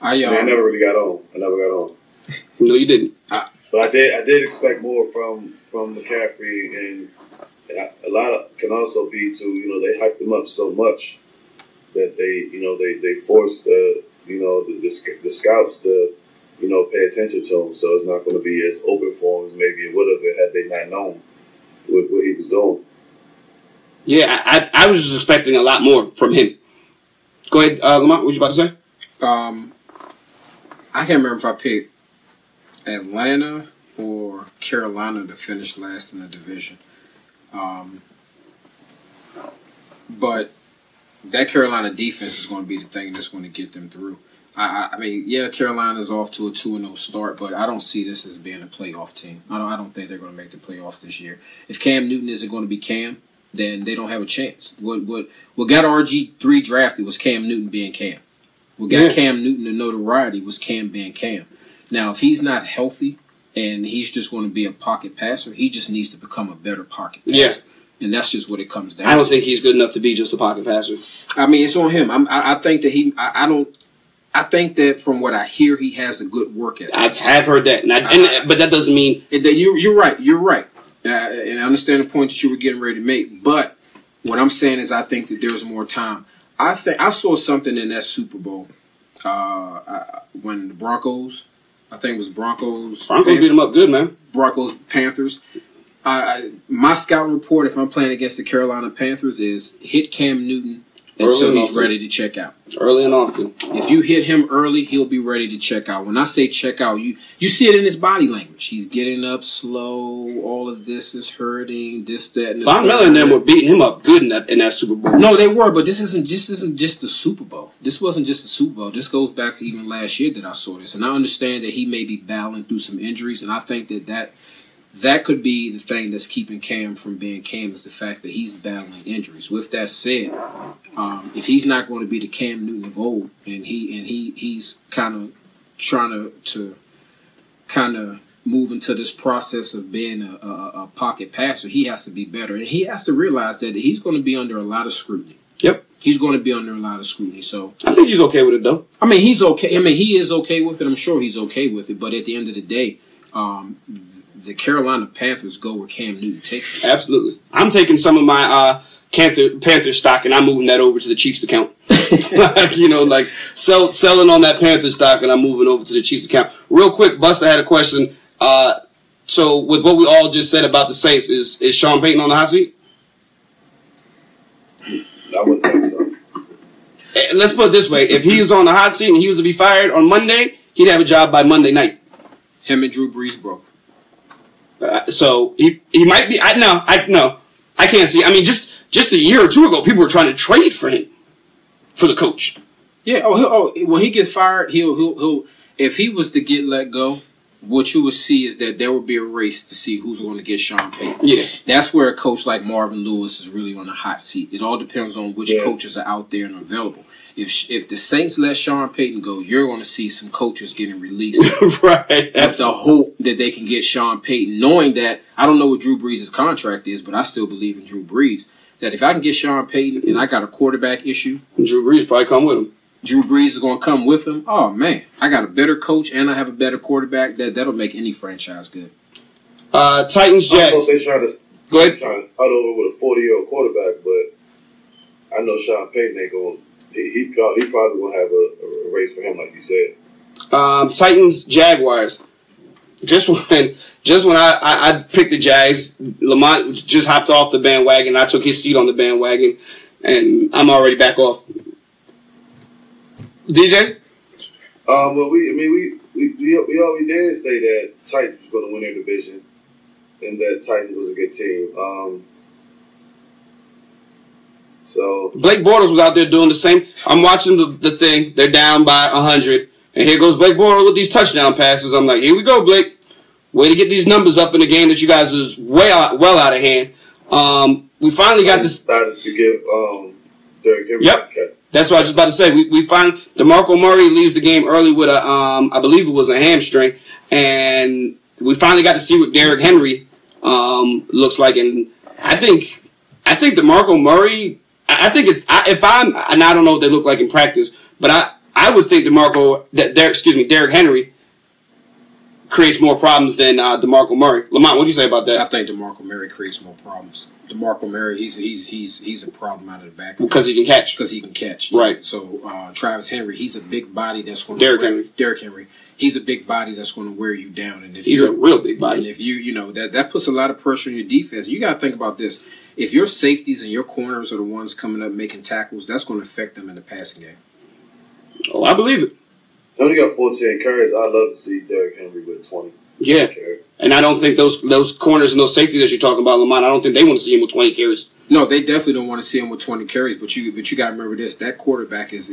I never really got on. I never got on. No, you didn't. But I did expect more from McCaffrey, and a lot of can also be too. They hyped him up so much that they force the scouts to pay attention to him. So it's not going to be as open for him as maybe it would have had they not known what he was doing. Yeah, I was just expecting a lot more from him. Go ahead, Lamont, what you about to say? I can't remember if I picked Atlanta or Carolina to finish last in the division. But that Carolina defense is going to be the thing that's going to get them through. I mean, yeah, Carolina's off to a 2-0 start, but I don't see this as being a playoff team. I don't think they're going to make the playoffs this year. If Cam Newton isn't going to be Cam, then they don't have a chance. What got RG3 drafted was Cam Newton being Cam. What got Cam Newton to notoriety was Cam being Cam. Now, if he's not healthy and he's just going to be a pocket passer, he just needs to become a better pocket passer. Yeah. And that's just what it comes down to. I don't think he's good enough to be just a pocket passer. I mean, it's on him. I think that from what I hear, he has a good work ethic. I have heard that, but that doesn't mean that you're right. You're right, and I understand the point that you were getting ready to make. But what I'm saying is, I think that there's more time. I think I saw something in that Super Bowl when the Broncos, I think it was Broncos. Broncos beat them up good, man. Broncos Panthers. My scouting report, if I'm playing against the Carolina Panthers, is hit Cam Newton until he's ready to check out. Early and often. If you hit him early, he'll be ready to check out. When I say check out, you see it in his body language. He's getting up slow. All of this is hurting. This, that, and the Von Miller and them were beating him up good in that Super Bowl. No, they were, but this isn't just the Super Bowl. This wasn't just the Super Bowl. This goes back to even last year that I saw this. And I understand that he may be battling through some injuries, and I think that could be the thing that's keeping Cam from being Cam is the fact that he's battling injuries. With that said, if he's not going to be the Cam Newton of old, and he's kind of trying to kind of move into this process of being a pocket passer, he has to be better, and he has to realize that he's going to be under a lot of scrutiny. Yep. He's going to be under a lot of scrutiny. So I think he's okay with it, though. I mean, he's okay. I mean, he is okay with it. I'm sure he's okay with it. But at the end of the day, the Carolina Panthers go where Cam Newton takes them. Absolutely. I'm taking some of my Panther stock and I'm moving that over to the Chiefs account. Selling on that Panther stock and I'm moving over to the Chiefs account. Real quick, Buster had a question. So with what we all just said about the Saints, is Sean Payton on the hot seat? I wouldn't think so. Let's put it this way. If he was on the hot seat and he was to be fired on Monday, he'd have a job by Monday night. Him and Drew Brees broke. So he might be. I can't see. I mean, just a year or two ago, people were trying to trade for him, for the coach. Yeah. When he gets fired, he'll. If he was to get let go, what you would see is that there would be a race to see who's going to get Sean Payton. Yeah. That's where a coach like Marvin Lewis is really on the hot seat. It all depends on which coaches are out there and available. If the Saints let Sean Payton go, you're going to see some coaches getting released. Right. That's a hope that they can get Sean Payton, knowing that I don't know what Drew Brees' contract is, but I still believe in Drew Brees. That if I can get Sean Payton and I got a quarterback issue, Drew Brees probably come with him. Drew Brees is going to come with him. Oh, man, I got a better coach and I have a better quarterback. That'll make any franchise good. Titans, Jets. I don't know if they're trying to start over with a 40-year-old quarterback, but I know Sean Payton ain't going to. He probably will have a race for him, like you said. Titans, Jaguars. Just when I picked the Jags, Lamont just hopped off the bandwagon. I took his seat on the bandwagon, and I'm already back off. DJ? We already did say that Titans was going to win their division, and that Titans was a good team. So Blake Bortles was out there doing the same. I'm watching the thing. They're down by 100. And here goes Blake Bortles with these touchdown passes. I'm like, here we go, Blake. Way to get these numbers up in a game that you guys is well out of hand. We finally got this. Started to give Derrick Henry. Yep. That's what I was just about to say. We find DeMarco Murray leaves the game early with a, I believe it was a hamstring. And we finally got to see what Derrick Henry looks like. And I think DeMarco Murray... and I don't know what they look like in practice, but I would think Derrick Henry creates more problems than DeMarco Murray. Lamont, what do you say about that? I think DeMarco Murray creates more problems. DeMarco Murray, he's a problem out of the back. Because he can catch. Right. So Travis Henry, he's a big body that's going to Derrick Henry. He's a big body that's going to wear you down. And if he's a real big body. And if you know, that puts a lot of pressure on your defense. You got to think about this. If your safeties and your corners are the ones coming up making tackles, that's going to affect them in the passing game. Oh, I believe it. They only got 14 carries. I'd love to see Derrick Henry with 20. Yeah. And I don't think those corners and those safeties that you're talking about, Lamont, I don't think they want to see him with 20 carries. No, they definitely don't want to see him with 20 carries. But you got to remember this: that quarterback is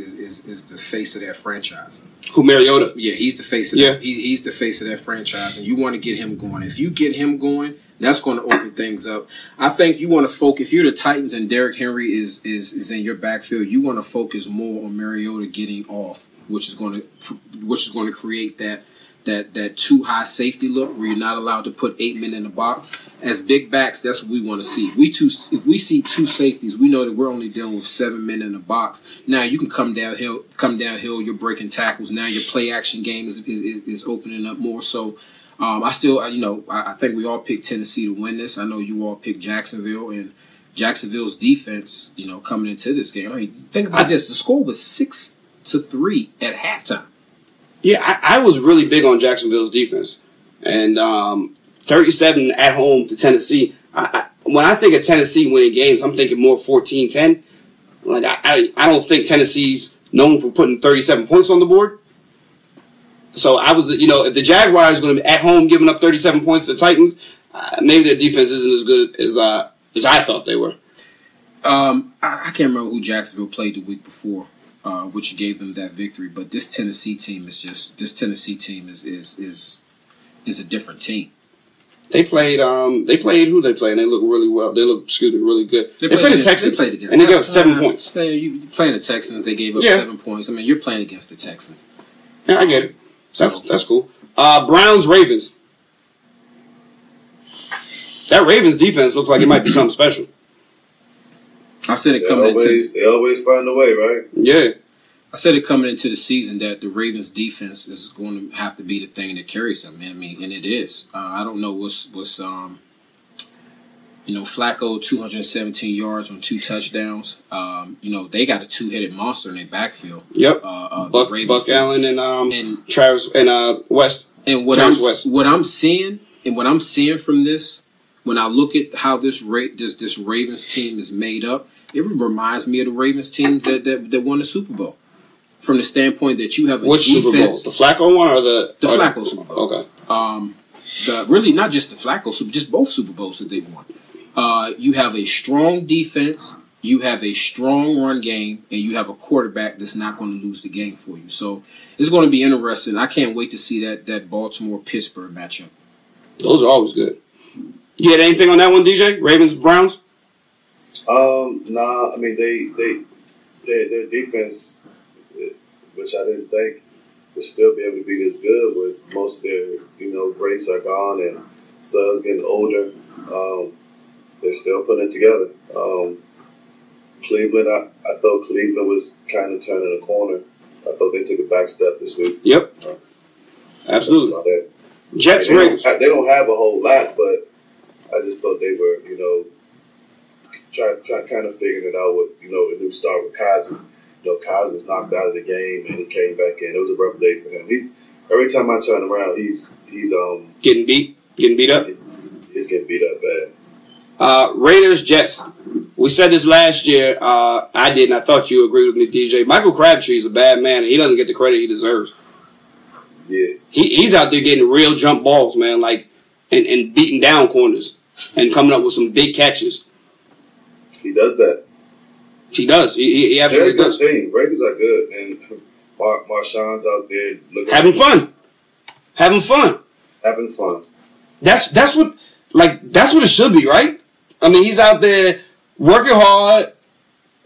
the face of that franchise. Who, Mariota? Yeah, he's the face of that. He's the face of that franchise, and you want to get him going. If you get him going, that's going to open things up. I think you want to focus. If you're the Titans and Derrick Henry is in your backfield, you want to focus more on Mariota getting off, which is going to create that too high safety look where you're not allowed to put 8 men in the box. As big backs, that's what we want to see. If we see 2 safeties, we know that we're only dealing with 7 men in the box. Now you can come downhill, you're breaking tackles. Now your play action game is opening up more. So I think we all picked Tennessee to win this. I know you all picked Jacksonville, and Jacksonville's defense, coming into this game. I mean, think about this. The score was 6-3 at halftime. Yeah, I was really big on Jacksonville's defense, and 37 at home to Tennessee. When I think of Tennessee winning games, I'm thinking more 14-10. Like I don't think Tennessee's known for putting 37 points on the board. So I was, if the Jaguars are going to be at home giving up 37 points to the Titans, maybe their defense isn't as good as I thought they were. I can't remember who Jacksonville played the week before, which gave them that victory. But this Tennessee team is a different team. They played who they played, and they look really well. They look really good. They played the Texans. They played against, and they gave up 7 points. You playing the Texans, they gave up 7 points. I mean, you're playing against the Texans. Yeah, I get it. That's cool. Browns, Ravens. That Ravens defense looks like it might be something special. I said it coming into... They always find a way, right? Yeah. I said it coming into the season that the Ravens defense is going to have to be the thing that carries them. I mean, and it is. I don't know what's Flacco, 217 yards on 2 touchdowns. They got a 2-headed monster in their backfield. Yep. Buck Allen and Travis and West. And what I'm seeing from this, when I look at how this Ravens team is made up, it reminds me of the Ravens team that won the Super Bowl. From the standpoint that you have a defense. Super Bowl? The Flacco one or the Flacco Super Bowl? Okay. Really not just the Flacco Super, just both Super Bowls that they won. You have a strong defense, you have a strong run game, and you have a quarterback that's not going to lose the game for you. So it's going to be interesting. I can't wait to see that Baltimore-Pittsburgh matchup. Those are always good. You had anything on that one, DJ? Ravens, Browns? Nah, I mean, their defense, which I didn't think would still be able to be this good with most of their, greats are gone and Suggs getting older. They're still putting it together. Cleveland, I thought Cleveland was kind of turning a corner. I thought they took a back step this week. Yep. Absolutely. Jets, Ravens. They don't have a whole lot, but I just thought they were, kind of figuring it out with, a new start with Cosby. Cosby was knocked out of the game and he came back in. It was a rough day for him. Every time I turn around, he's getting beat up. He's getting beat up bad. Raiders, Jets. We said this last year. I didn't. I thought you agreed with me, DJ. Michael Crabtree is a bad man, and he doesn't get the credit he deserves. Yeah, he's out there getting real jump balls, man. Like and beating down corners. And coming up with some big catches. He does that. He does. He absolutely does. Raiders are good, and Marshawn's out there looking having fun. That's what it should be, right? I mean, he's out there working hard,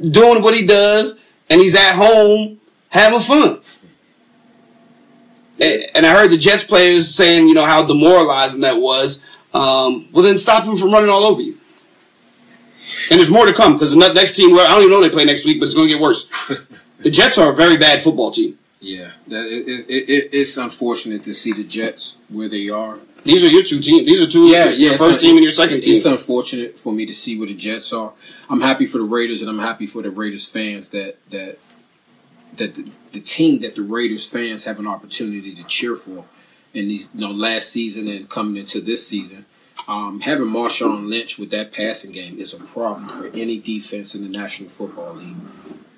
doing what he does, and he's at home having fun. And I heard the Jets players saying, how demoralizing that was. Well, then stop him from running all over you. And there's more to come because the next team, I don't even know they play next week, but it's going to get worse. The Jets are a very bad football team. Yeah, it's unfortunate to see the Jets where they are. These are your two teams. These are two. Your first team and your second team. It's unfortunate for me to see where the Jets are. I'm happy for the Raiders, and I'm happy for the Raiders fans that the team that the Raiders fans have an opportunity to cheer for in these last season and coming into this season. Having Marshawn Lynch with that passing game is a problem for any defense in the National Football League.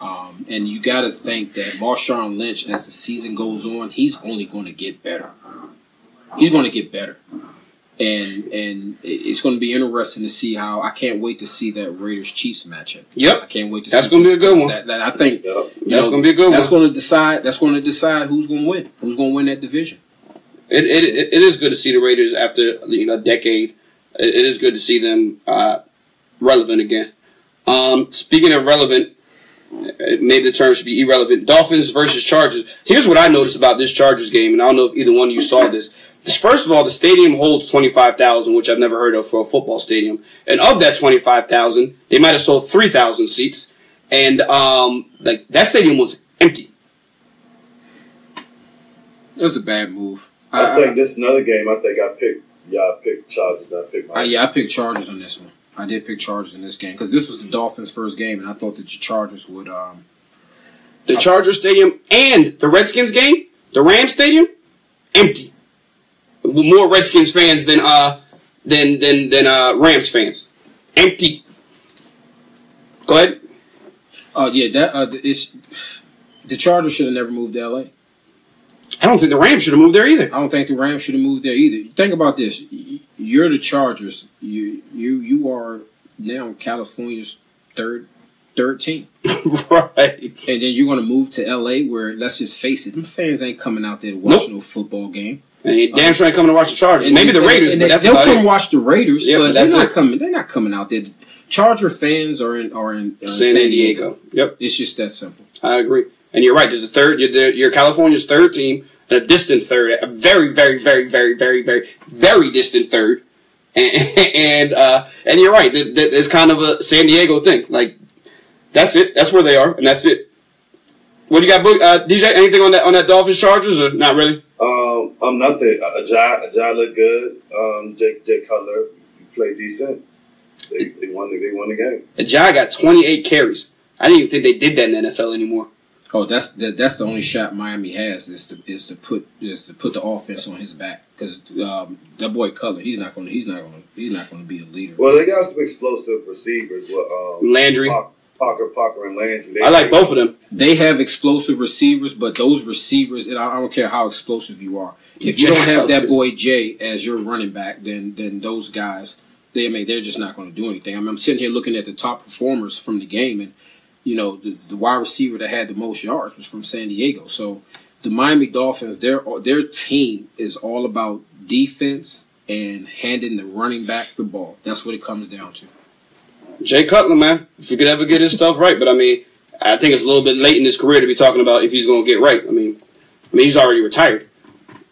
And you got to think that Marshawn Lynch, as the season goes on, he's only going to get better. He's going to get better. And it's going to be interesting to see how. I can't wait to see that Raiders-Chiefs matchup. Yep. I can't wait to see that. That's going to be a good one. I think that's going to be a good one. That's going to decide who's going to win. Who's going to win that division. It is good to see the Raiders after a decade. It is good to see them relevant again. Speaking of relevant, maybe the term should be irrelevant. Dolphins versus Chargers. Here's what I noticed about this Chargers game, and I don't know if either one of you saw this. First of all, the stadium holds 25,000, which I've never heard of for a football stadium. And of that 25,000, they might have sold 3,000 seats, and that stadium was empty. It was a bad move. I think this is another game. I picked Chargers. I picked Chargers on this one. I did pick Chargers in this game because this was the Dolphins' first game, and I thought that the Chargers would. The Chargers stadium and the Redskins game, the Rams stadium, empty. More Redskins fans than Rams fans. Empty. Go ahead. The Chargers should have never moved to L.A. I don't think the Rams should have moved there either. Think about this. You're the Chargers. You are now California's third team. Right. And then you're going to move to L.A. where, let's just face it, them fans ain't coming out there to watch no football game. And they damn sure ain't coming to watch the Chargers. Maybe the Raiders, but that's about it. They'll come watch the Raiders, but they're not coming. They're not coming out there. Charger fans are in San Diego. Yep. It's just that simple. I agree. And you're right. You're California's third team, and a distant third, a very, very, very, very, very, very, very distant third. And you're right. It's kind of a San Diego thing. Like, that's it. That's where they are, and that's it. What do you got, DJ? Anything on that Dolphins Chargers, or not really? Nothing. Ajay looked good. Jake Cutler played decent. They won the game. Ajay got 28 carries. I didn't even think they did that in the NFL anymore. Oh, that's the only shot Miami has is to put the offense on his back, because that boy Cutler, he's not gonna be the leader. Well, they got some explosive receivers with Landry. Parker and Landry. I like both of them. They have explosive receivers, but those receivers, and I don't care how explosive you are, if you don't have that boy Jay as your running back, then those guys, they're just not going to do anything. I mean, I'm sitting here looking at the top performers from the game, and the wide receiver that had the most yards was from San Diego. So the Miami Dolphins, their team is all about defense and handing the running back the ball. That's what it comes down to. Jay Cutler, man, if he could ever get his stuff right. But, I mean, I think it's a little bit late in his career to be talking about if he's going to get right. I mean, he's already retired.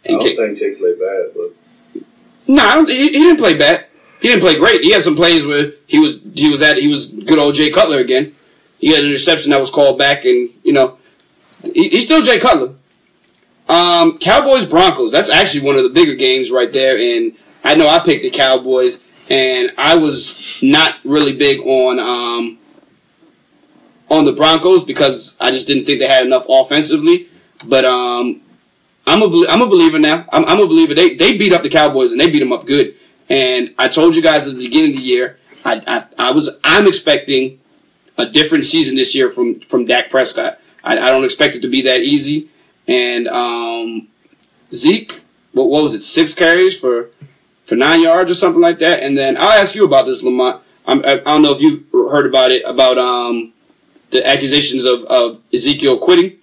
I don't think Jay played bad, but... No, he didn't play bad. He didn't play great. He had some plays where he was good old Jay Cutler again. He had an interception that was called back, and, he's still Jay Cutler. Cowboys-Broncos, that's actually one of the bigger games right there. And I know I picked the Cowboys. And I was not really big on the Broncos because I just didn't think they had enough offensively. But I'm a believer now. I'm a believer. They beat up the Cowboys, and they beat them up good. And I told you guys at the beginning of the year, I'm expecting a different season this year from Dak Prescott. I don't expect it to be that easy. And Zeke, what was it? 6 carries for 9 yards or something like that. And then I'll ask you about this, Lamont. I don't know if you heard about it, about the accusations of Ezekiel quitting.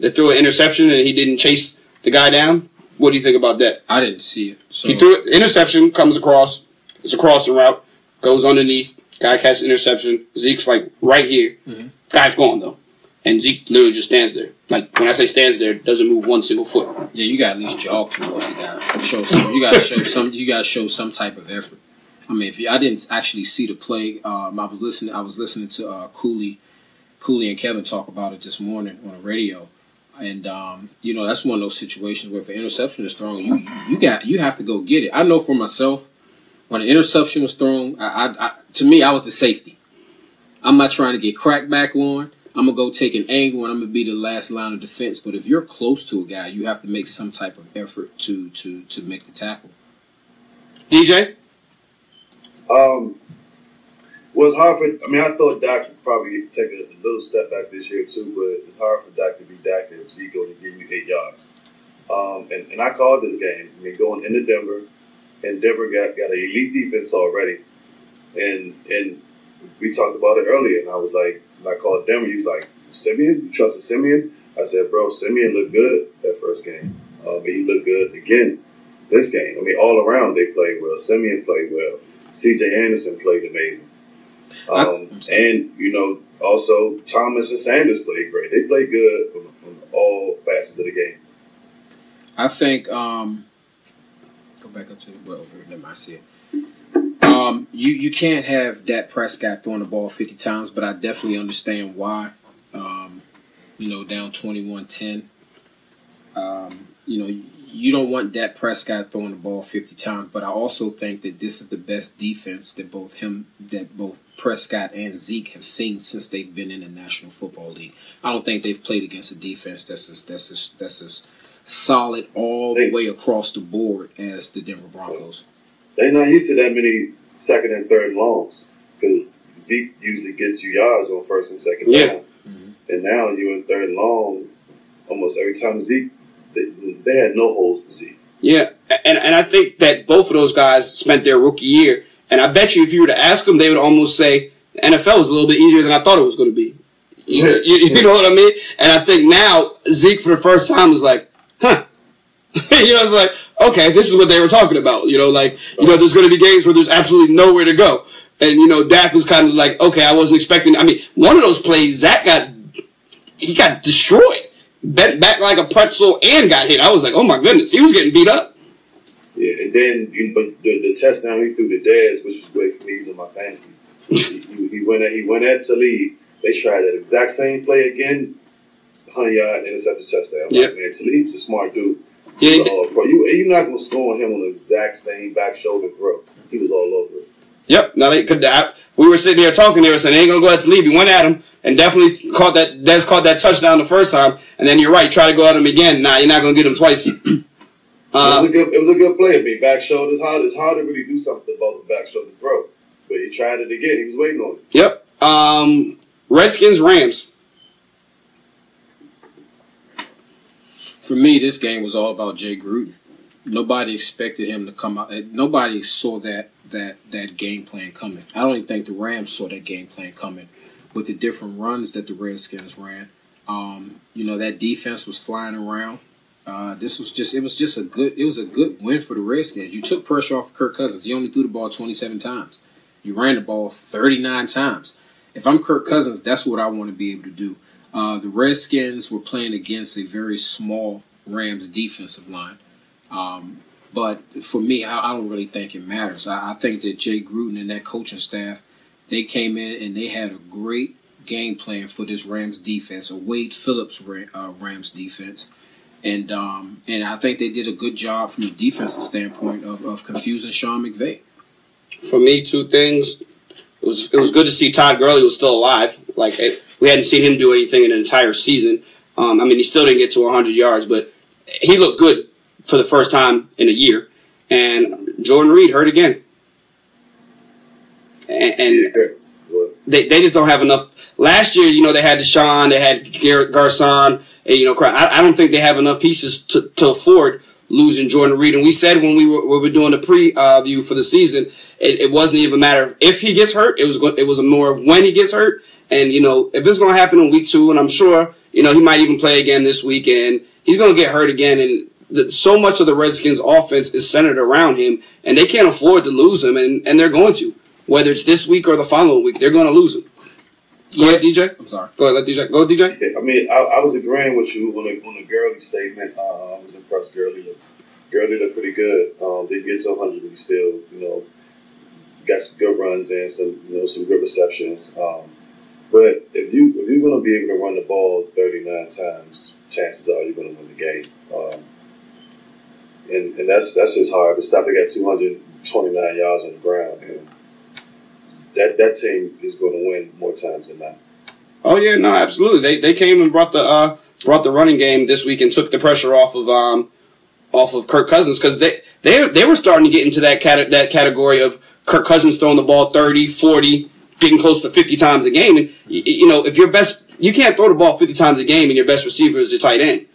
They threw an interception and he didn't chase the guy down. What do you think about that? I didn't see it. So. He threw an interception, comes across. It's a crossing route, goes underneath. Guy catches interception. Zeke's like right here. Mm-hmm. Guy's gone though. And Zeke literally just stands there. Like, when I say stands there, doesn't move one single foot. Yeah, you got to at least jog towards the guy. You got to show some type of effort. I mean, I didn't actually see the play. I was listening to Cooley and Kevin talk about it this morning on the radio. And you know, that's one of those situations where if an interception is thrown, you have to go get it. I know for myself, when an interception was thrown, I was the safety. I'm not trying to get cracked back on. I'm going to go take an angle, and I'm going to be the last line of defense. But if you're close to a guy, you have to make some type of effort to make the tackle. DJ? Well, it's hard for – I mean, I thought Dak would probably take a little step back this year too, but it's hard for Dak to be Dak if Zeke going to give you 8 yards. And I called this game. I mean, going into Denver, and Denver got an elite defense already. And we talked about it earlier, and I was like, I called Denver. He was like, Simeon? You trusted Simeon? I said, bro, Simeon looked good that first game. But he looked good again this game. I mean, all around they played well. Simeon played well. C.J. Anderson played amazing. And, you know, also Thomas and Sanders played great. They played good on all facets of the game. I think go back up to the – well, let me see it. You can't have Dak Prescott throwing the ball 50 times, but I definitely understand why. You know, down 21-10. You know, you don't want Dak Prescott throwing the ball 50 times, but I also think that this is the best defense that both Prescott and Zeke have seen since they've been in the National Football League. I don't think they've played against a defense that's as solid all the way across the board as the Denver Broncos. They're not used to that many second and third longs because Zeke usually gets you yards on first and second down. Mm-hmm. And now you in third long almost every time. Zeke, they had no holes for Zeke. Yeah, and I think that both of those guys spent their rookie year. And I bet you if you were to ask them, they would almost say, the NFL was a little bit easier than I thought it was going to be. You know what I mean? And I think now Zeke for the first time was like, huh. You know, it's like, okay, this is what they were talking about. You know, like, you know, there's going to be games where there's absolutely nowhere to go. And, you know, Dak was kind of like, okay, I wasn't expecting. I mean, one of those plays, Zach got destroyed, bent back like a pretzel and got hit. I was like, oh, my goodness. He was getting beat up. Yeah, and then but the touchdown he threw to Dez, which was great for me. He's in my fantasy. he went at Talib. They tried that exact same play again. 100-yard intercepted touchdown. Yep. Like, man, Talib's a smart dude. Yeah, bro, you're not going to score on him on the exact same back shoulder throw. He was all over it. Yep. Now we were sitting there talking. They were saying, they ain't going to go out to leave. He went at him and definitely caught that touchdown the first time. And then you're right. Try to go at him again. Nah, you're not going to get him twice. It was a good play. I mean, back shoulder is hard. It's hard to really do something about the back shoulder throw. But he tried it again. He was waiting on it. Yep. Redskins, Rams. For me, this game was all about Jay Gruden. Nobody expected him to come out. Nobody saw that game plan coming. I don't even think the Rams saw that game plan coming with the different runs that the Redskins ran. You know, that defense was flying around. It was a good win for the Redskins. You took pressure off of Kirk Cousins. He only threw the ball 27 times. You ran the ball 39 times. If I'm Kirk Cousins, that's what I want to be able to do. The Redskins were playing against a very small Rams defensive line. But for me, I don't really think it matters. I think that Jay Gruden and that coaching staff, they came in and they had a great game plan for this Rams defense, a Wade Phillips Rams defense. And I think they did a good job from a defensive standpoint of confusing Sean McVay. For me, two things. It was good to see Todd Gurley was still alive. Like, we hadn't seen him do anything in an entire season. I mean, he still didn't get to 100 yards, but he looked good for the first time in a year. And Jordan Reed hurt again. And they just don't have enough. Last year, you know, they had Deshaun, they had Garrett Garcon. And, you know, I don't think they have enough pieces to afford losing Jordan Reed. And we said when we were doing the preview for the season, it wasn't even a matter of if he gets hurt. It was more of when he gets hurt. And, you know, if it's going to happen in week two, and I'm sure, you know, he might even play again this week, and he's going to get hurt again. And so much of the Redskins' offense is centered around him, and they can't afford to lose him, and they're going to. Whether it's this week or the following week, they're going to lose him. Go ahead, DJ. I'm sorry. Go ahead, DJ. Yeah, I mean, I was agreeing with you on the Gurley statement. I was impressed. Gurley looked pretty good. Didn't get to 100, but he still, you know, got some good runs and some good receptions. But if you're going to be able to run the ball 39 times chances are you're going to win the game. And that's just hard. But Stoppard got 229 yards on the ground. And that team is going to win more times than not. Oh yeah, no, absolutely. They came and brought the running game this week and took the pressure off of Kirk Cousins, because they were starting to get into that category of Kirk Cousins throwing the ball 30, 40, getting close to 50 times a game. And you know, if your best, you can't throw the ball 50 times a game, and your best receiver is your tight end.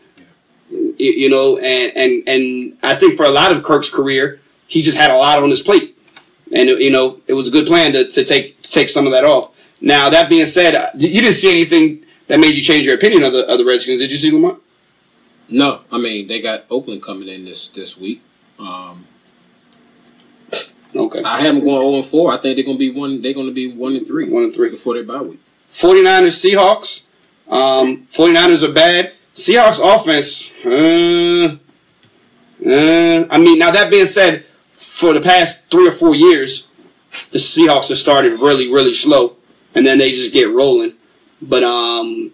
You know, and I think for a lot of Kirk's career, he just had a lot on his plate, and you know, it was a good plan to take some of that off. Now, that being said, you didn't see anything that made you change your opinion of the Redskins. Did you see, Lamar? No. I mean, they got Oakland coming in this week. Okay. I have them going 0-4. I think they're going to be 1-3. 1-3 before their bye week. 49ers, Seahawks. 49ers are bad. Seahawks offense. I mean, now that being said, for the past 3 or 4 years, the Seahawks have started really, really slow. And then they just get rolling. But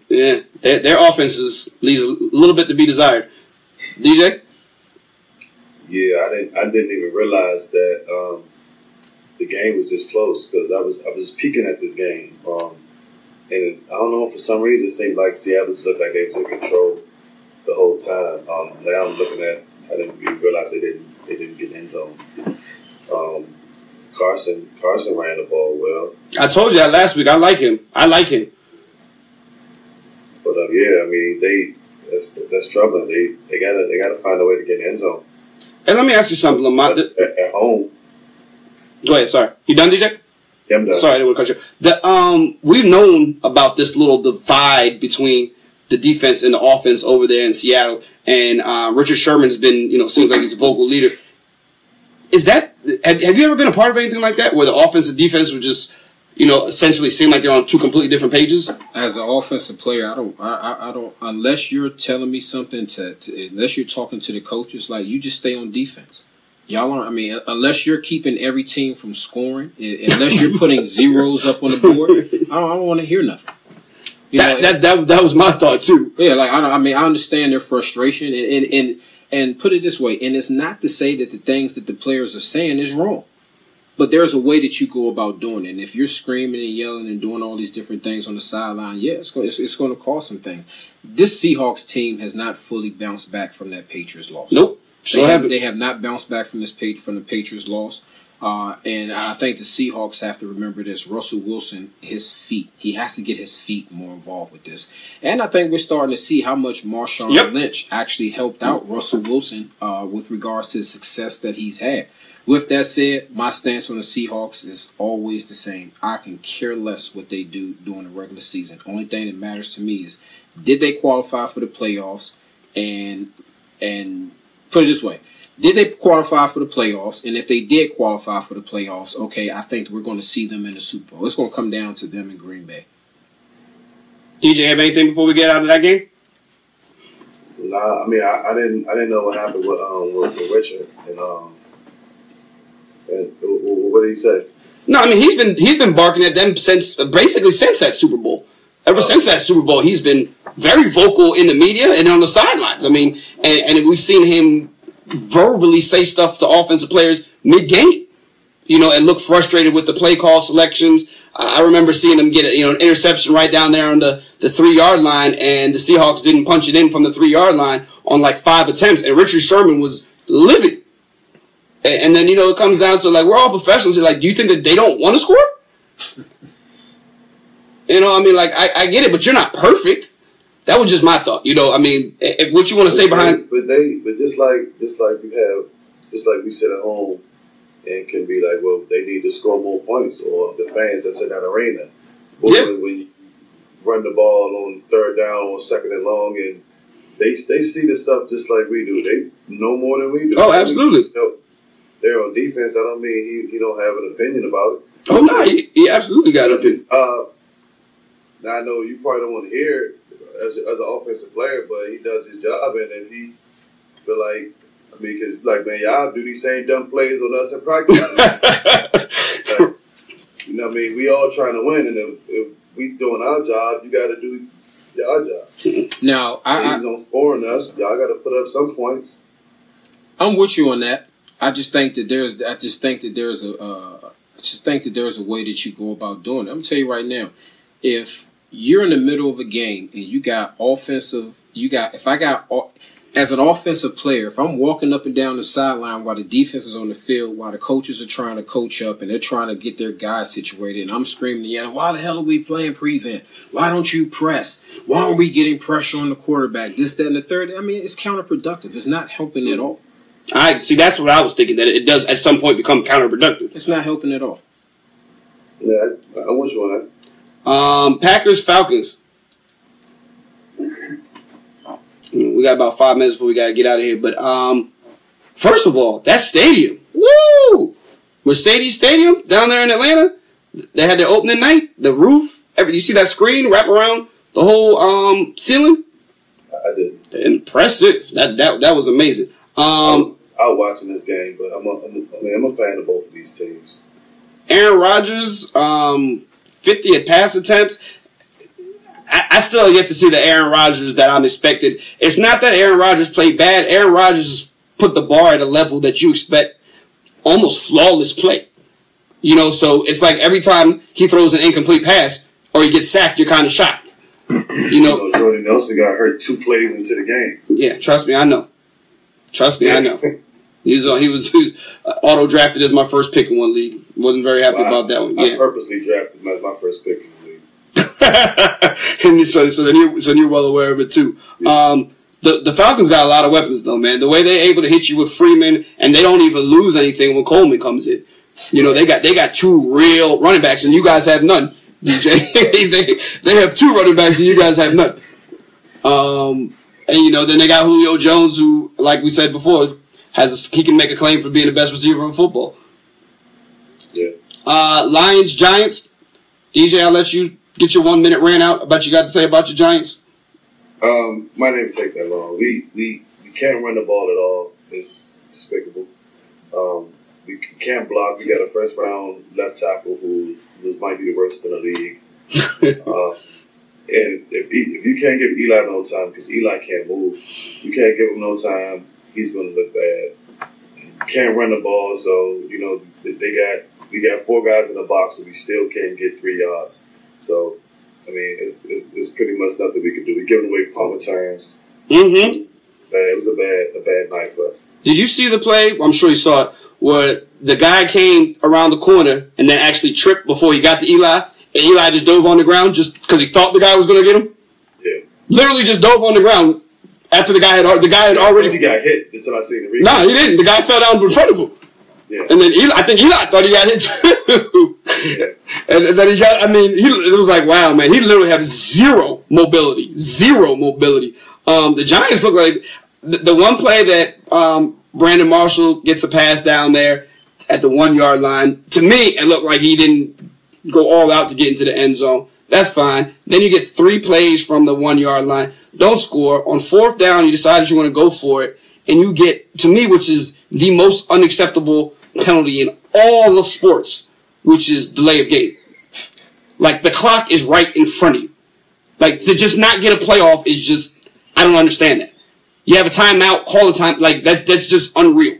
yeah, their offense leaves a little bit to be desired. DJ? Yeah, I didn't even realize that the game was this close, because I was peeking at this game. And I don't know, for some reason it seemed like Seattle just looked like they was in control the whole time. Now I'm looking at, I didn't even realize they didn't get in zone. Carson ran the ball well. I told you that last week. I like him. But yeah, I mean, that's trouble. They gotta find a way to get in the end zone. And let me ask you something, Lamont. At home. Go ahead. Sorry, you done, DJ? Yeah, I'm done. Sorry, I didn't want to cut you. We've known about this little divide between the defense and the offense over there in Seattle, and Richard Sherman's been, you know, seems like he's a vocal leader. Is that, have you ever been a part of anything like that, where the offense and defense would just, you know, essentially seem like they're on two completely different pages? As an offensive player, I don't. Unless you're telling me something unless you're talking to the coaches, like, you just stay on defense. Y'all aren't. I mean, unless you're keeping every team from scoring, unless you're putting zeros up on the board, I don't want to hear nothing. You know, that was my thought too. Yeah, like I understand their frustration and put it this way, and it's not to say that the things that the players are saying is wrong, but there's a way that you go about doing it. And if you're screaming and yelling and doing all these different things on the sideline, yeah, it's going to cause some things. This Seahawks team has not fully bounced back from that Patriots loss. Nope. They have not bounced back from the Patriots loss. And I think the Seahawks have to remember this. Russell Wilson, his feet. He has to get his feet more involved with this. And I think we're starting to see how much Marshawn Lynch actually helped out Russell Wilson with regards to the success that he's had. With that said, my stance on the Seahawks is always the same. I can care less what they do during the regular season. Only thing that matters to me is, did they qualify for the playoffs? And put it this way. Did they qualify for the playoffs? And if they did qualify for the playoffs, okay, I think we're going to see them in the Super Bowl. It's going to come down to them in Green Bay. DJ, have anything before we get out of that game? Nah, I mean, I didn't know what happened with Richard, and what did he say? No, I mean, he's been barking at them since that Super Bowl. Ever since that Super Bowl, he's been very vocal in the media and on the sidelines. I mean, and we've seen him verbally say stuff to offensive players mid-game, you know, and look frustrated with the play call selections. I remember seeing them get an interception right down there on the 3-yard line, and the Seahawks didn't punch it in from the 3-yard line on like 5 attempts, and Richard Sherman was livid. And then, you know, it comes down to, like, we're all professionals. You're like, do you think that they don't want to score? You know, I mean, like, I get it, but you're not perfect. That was just my thought, you know. I mean, what you want to say behind? But just like we sit at home and can be like, well, they need to score more points, or the fans that's in that arena. When you run the ball on third down or second and long, and they see this stuff just like we do. They know more than we do. Oh, absolutely. They're on defense. I don't mean he don't have an opinion about it. Oh no, he absolutely got an opinion. Now I know you probably don't want to hear it as an offensive player, but he does his job, and if he feel like, I mean, because, like, man, y'all do these same dumb plays on us in practice. Like, you know what I mean? We all trying to win, and if we doing our job, you got to do y'all job. Now, I don't scoring us. Y'all got to put up some points. I'm with you on that. I just think that there's a way that you go about doing it. I'm gonna tell you right now, if you're in the middle of a game and as an offensive player, if I'm walking up and down the sideline while the defense is on the field, while the coaches are trying to coach up and they're trying to get their guys situated, and I'm screaming, yeah, why the hell are we playing prevent? Why don't you press? Why aren't we getting pressure on the quarterback? This, that, and the third. I mean, it's counterproductive. It's not helping at all. I see. That's what I was thinking, that it does at some point become counterproductive. It's not helping at all. Yeah, I wish on that. Packers, Falcons. We got about 5 minutes before we got to get out of here. But first of all, that stadium, woo! Mercedes Stadium down there in Atlanta, they had their opening night, the roof, you see that screen wrap around the whole ceiling? I did. Impressive. That was amazing. I was watching this game, but I'm a fan of both of these teams. Aaron Rodgers, 50th pass attempts. I still have yet to see the Aaron Rodgers that I'm expected. It's not that Aaron Rodgers played bad. Aaron Rodgers put the bar at a level that you expect, almost flawless play. You know, so it's like every time he throws an incomplete pass or he gets sacked, you're kind of shocked. You know, Jordy Nelson got hurt 2 plays into the game. Yeah, trust me, I know. He was auto drafted as my first pick in one league. Wasn't very happy about that one. I purposely drafted him as my first pick in the league. And so then you're well aware of it too. Yeah. The Falcons got a lot of weapons though, man. The way they're able to hit you with Freeman, and they don't even lose anything when Coleman comes in. You know, they got 2 real running backs, and you guys have none. DJ, they have 2 running backs, and you guys have none. And you know, then they got Julio Jones, who, like we said before, he can make a claim for being the best receiver in football. Yeah. Lions, Giants. DJ, I'll let you get your 1 minute rant out about you got to say about your Giants. Might not even take that long. We can't run the ball at all. It's despicable. We can't block. We got a first round left tackle who might be the worst in the league. And if you can't give Eli no time, because Eli can't move, you can't give him no time, he's going to look bad. Can't run the ball, so you know we got 4 guys in the box, and we still can't get 3 yards. So, I mean, it's pretty much nothing we can do. We're giving away punt returns. Mm-hmm. It was a bad night for us. Did you see the play? I'm sure you saw it, where the guy came around the corner and then actually tripped before he got to Eli, and Eli just dove on the ground just because he thought the guy was going to get him? Yeah. Literally just dove on the ground after the guy had already... He got hit until I seen the replay. No, he didn't. The guy fell down in front of him. Yeah. And then I think Eli thought he got hit too. Yeah. And then it was like, wow, man, he literally has zero mobility. The Giants look like the one play that Brandon Marshall gets a pass down there at the 1 yard line. To me, it looked like he didn't go all out to get into the end zone. That's fine. Then you get 3 plays from the 1 yard line. Don't score. On 4th down, you decide you want to go for it. And you get, to me, which is the most unacceptable penalty in all of sports, which is delay of game. Like, the clock is right in front of you. Like, to just not get a playoff is just, I don't understand that. You have a timeout, call a time, like, that's just unreal.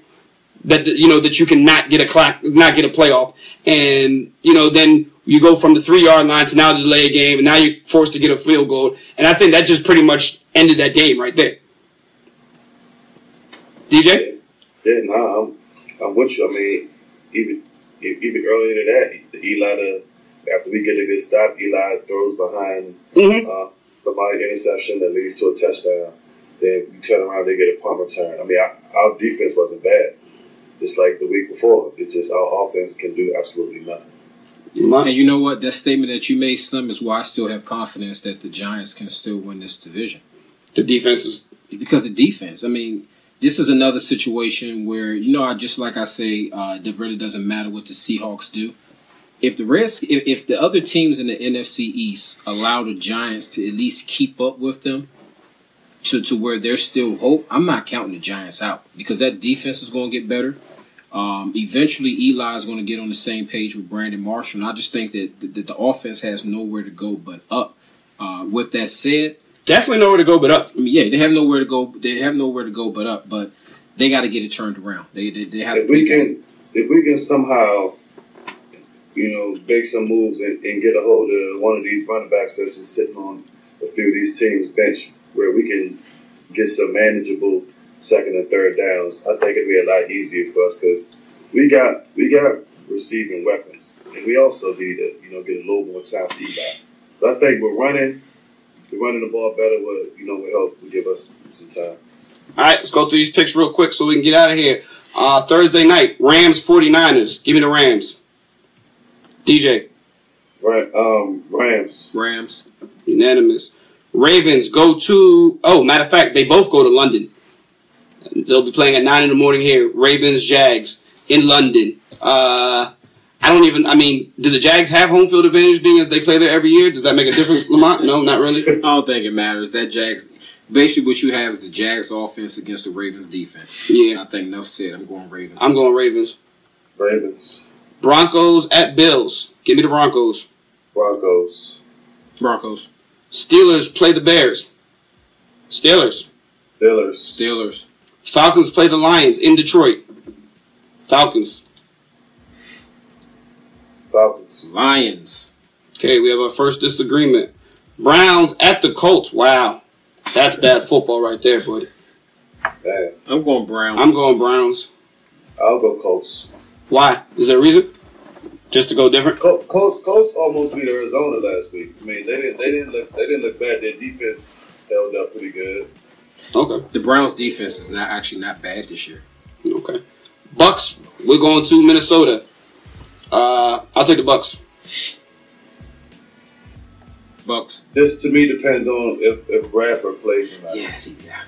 That, you know, that you can not get a playoff. And, you know, then you go from the 3 yard line to now the delay of game, and now you're forced to get a field goal. And I think that just pretty much ended that game right there. DJ? Yeah, no, I'm with you. I mean, even earlier than that, after we get a good stop, Eli throws behind somebody's interception that leads to a touchdown. Then you turn around, they get a punt return. I mean, our defense wasn't bad. Just like the week before, it's just our offense can do absolutely nothing. And you know what? That statement that you made, Slim, is why I still have confidence that the Giants can still win this division. The defense is... Because of defense. I mean... This is another situation where, you know, it really doesn't matter what the Seahawks do. If the other teams in the NFC East allow the Giants to at least keep up with them to where there's still hope, I'm not counting the Giants out because that defense is going to get better. Eventually, Eli is going to get on the same page with Brandon Marshall, and I just think that the offense has nowhere to go but up. With that said, Definitely nowhere to go but up. I mean, yeah, they have nowhere to go. They have nowhere to go but up. But they got to get it turned around. They have. If we can somehow, make some moves and get a hold of one of these running backs that's just sitting on a few of these teams' bench, where we can get some manageable second and third downs, I think it'd be a lot easier for us because we got receiving weapons, and we also need to get a little more time for E-back. But I think we're running the ball better will help give us some time. All right, let's go through these picks real quick so we can get out of here. Thursday night, Rams 49ers. Give me the Rams. DJ. Right, Rams. Rams. Unanimous. Ravens go to – oh, matter of fact, they both go to London. They'll be playing at 9 in the morning here. Ravens, Jags in London. Do the Jags have home field advantage being as they play there every year? Does that make a difference, Lamont? No, not really. I don't think it matters. Basically what you have is the Jags offense against the Ravens defense. Yeah. I think enough said. I'm going Ravens. I'm going Ravens. Ravens. Broncos at Bills. Give me the Broncos. Broncos. Broncos. Steelers play the Bears. Steelers. Steelers. Steelers. Falcons play the Lions in Detroit. Falcons. Falcons. Lions. Okay, we have our first disagreement. Browns at the Colts. Wow. That's bad football right there, buddy. Bad. I'm going Browns. I'm going Browns. I'll go Colts. Why? Is there a reason? Just to go different? Colts almost beat Arizona last week. I mean, they didn't look bad. Their defense held up pretty good. Okay. The Browns' defense is not bad this year. Okay. Bucks. We're going to Minnesota. I'll take the Bucks. Bucks. This to me depends on if Bradford plays or not. Yes, yeah.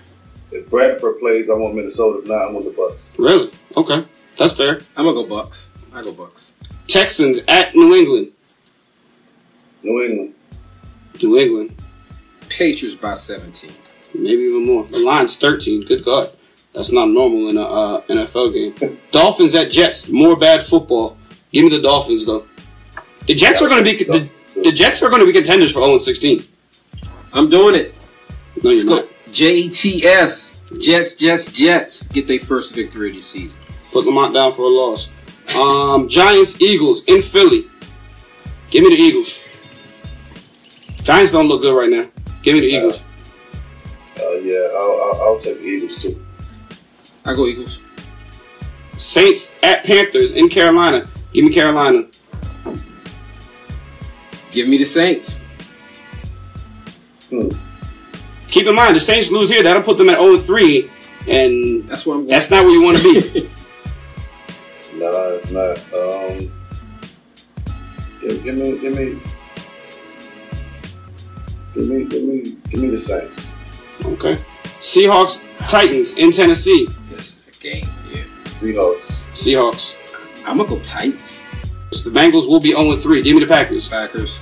If Bradford plays, I want Minnesota. If not, I want the Bucks. Really? Okay, that's fair. I'm gonna go Bucks. I go Bucks. Texans at New England. New England. New England. Patriots by 17. Maybe even more. The line's 13. Good God, that's not normal in a NFL game. Dolphins at Jets. More bad football. Give me the Dolphins though. The Jets are gonna be. The Jets are going to be contenders for 0-16. I'm doing it. No, you're not. J-E-T-S. Jets, Jets, Jets. Get their first victory this season. Put Lamont down for a loss. Giants, Eagles in Philly. Give me the Eagles. Giants don't look good right now. Give me the Eagles. I'll take the Eagles too. I go Eagles. Saints at Panthers in Carolina. Give me Carolina. Give me the Saints. Keep in mind, the Saints lose here. That'll put them at 0-3, and that's where I'm going. That's not where you want to be. No, it's not. Give me the Saints. Okay. Seahawks, Titans in Tennessee. This is a game. Yeah. Seahawks. I'm gonna go Titans. The Bengals will be 0-3. Give me the Packers. Packers.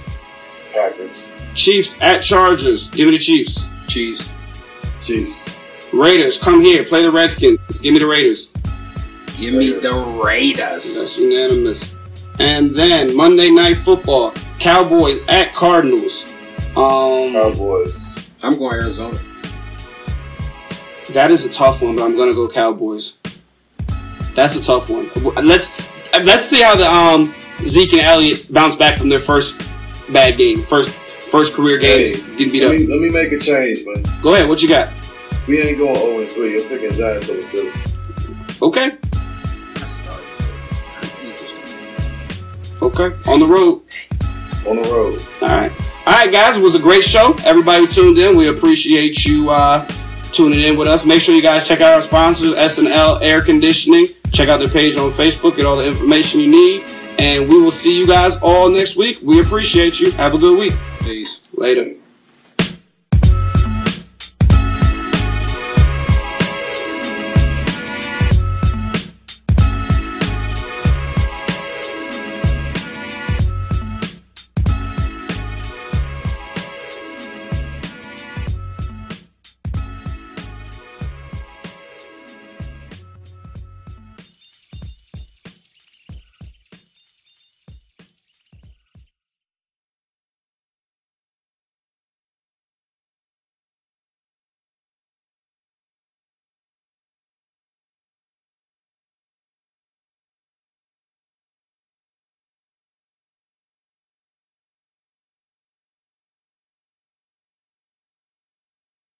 Chiefs at Chargers. Give me the Chiefs. Chiefs. Raiders, come here. Play the Redskins. Give me the Raiders. That's unanimous. And then Monday Night Football. Cowboys at Cardinals. Cowboys. I'm going Arizona. That is a tough one, but I'm going to go Cowboys. That's a tough one. Let's see how the Zeke and Elliott bounce back from their first bad game, first career games. Hey, getting beat up. Let me make a change, man. Go ahead. What you got? We ain't going 0-3. I'm picking Giants over Philly. Okay. Okay. On the road. All right, guys. It was a great show. Everybody who tuned in, we appreciate you tuning in with us. Make sure you guys check out our sponsors, SNL Air Conditioning. Check out their page on Facebook. Get all the information you need. And we will see you guys all next week. We appreciate you. Have a good week. Peace. Later.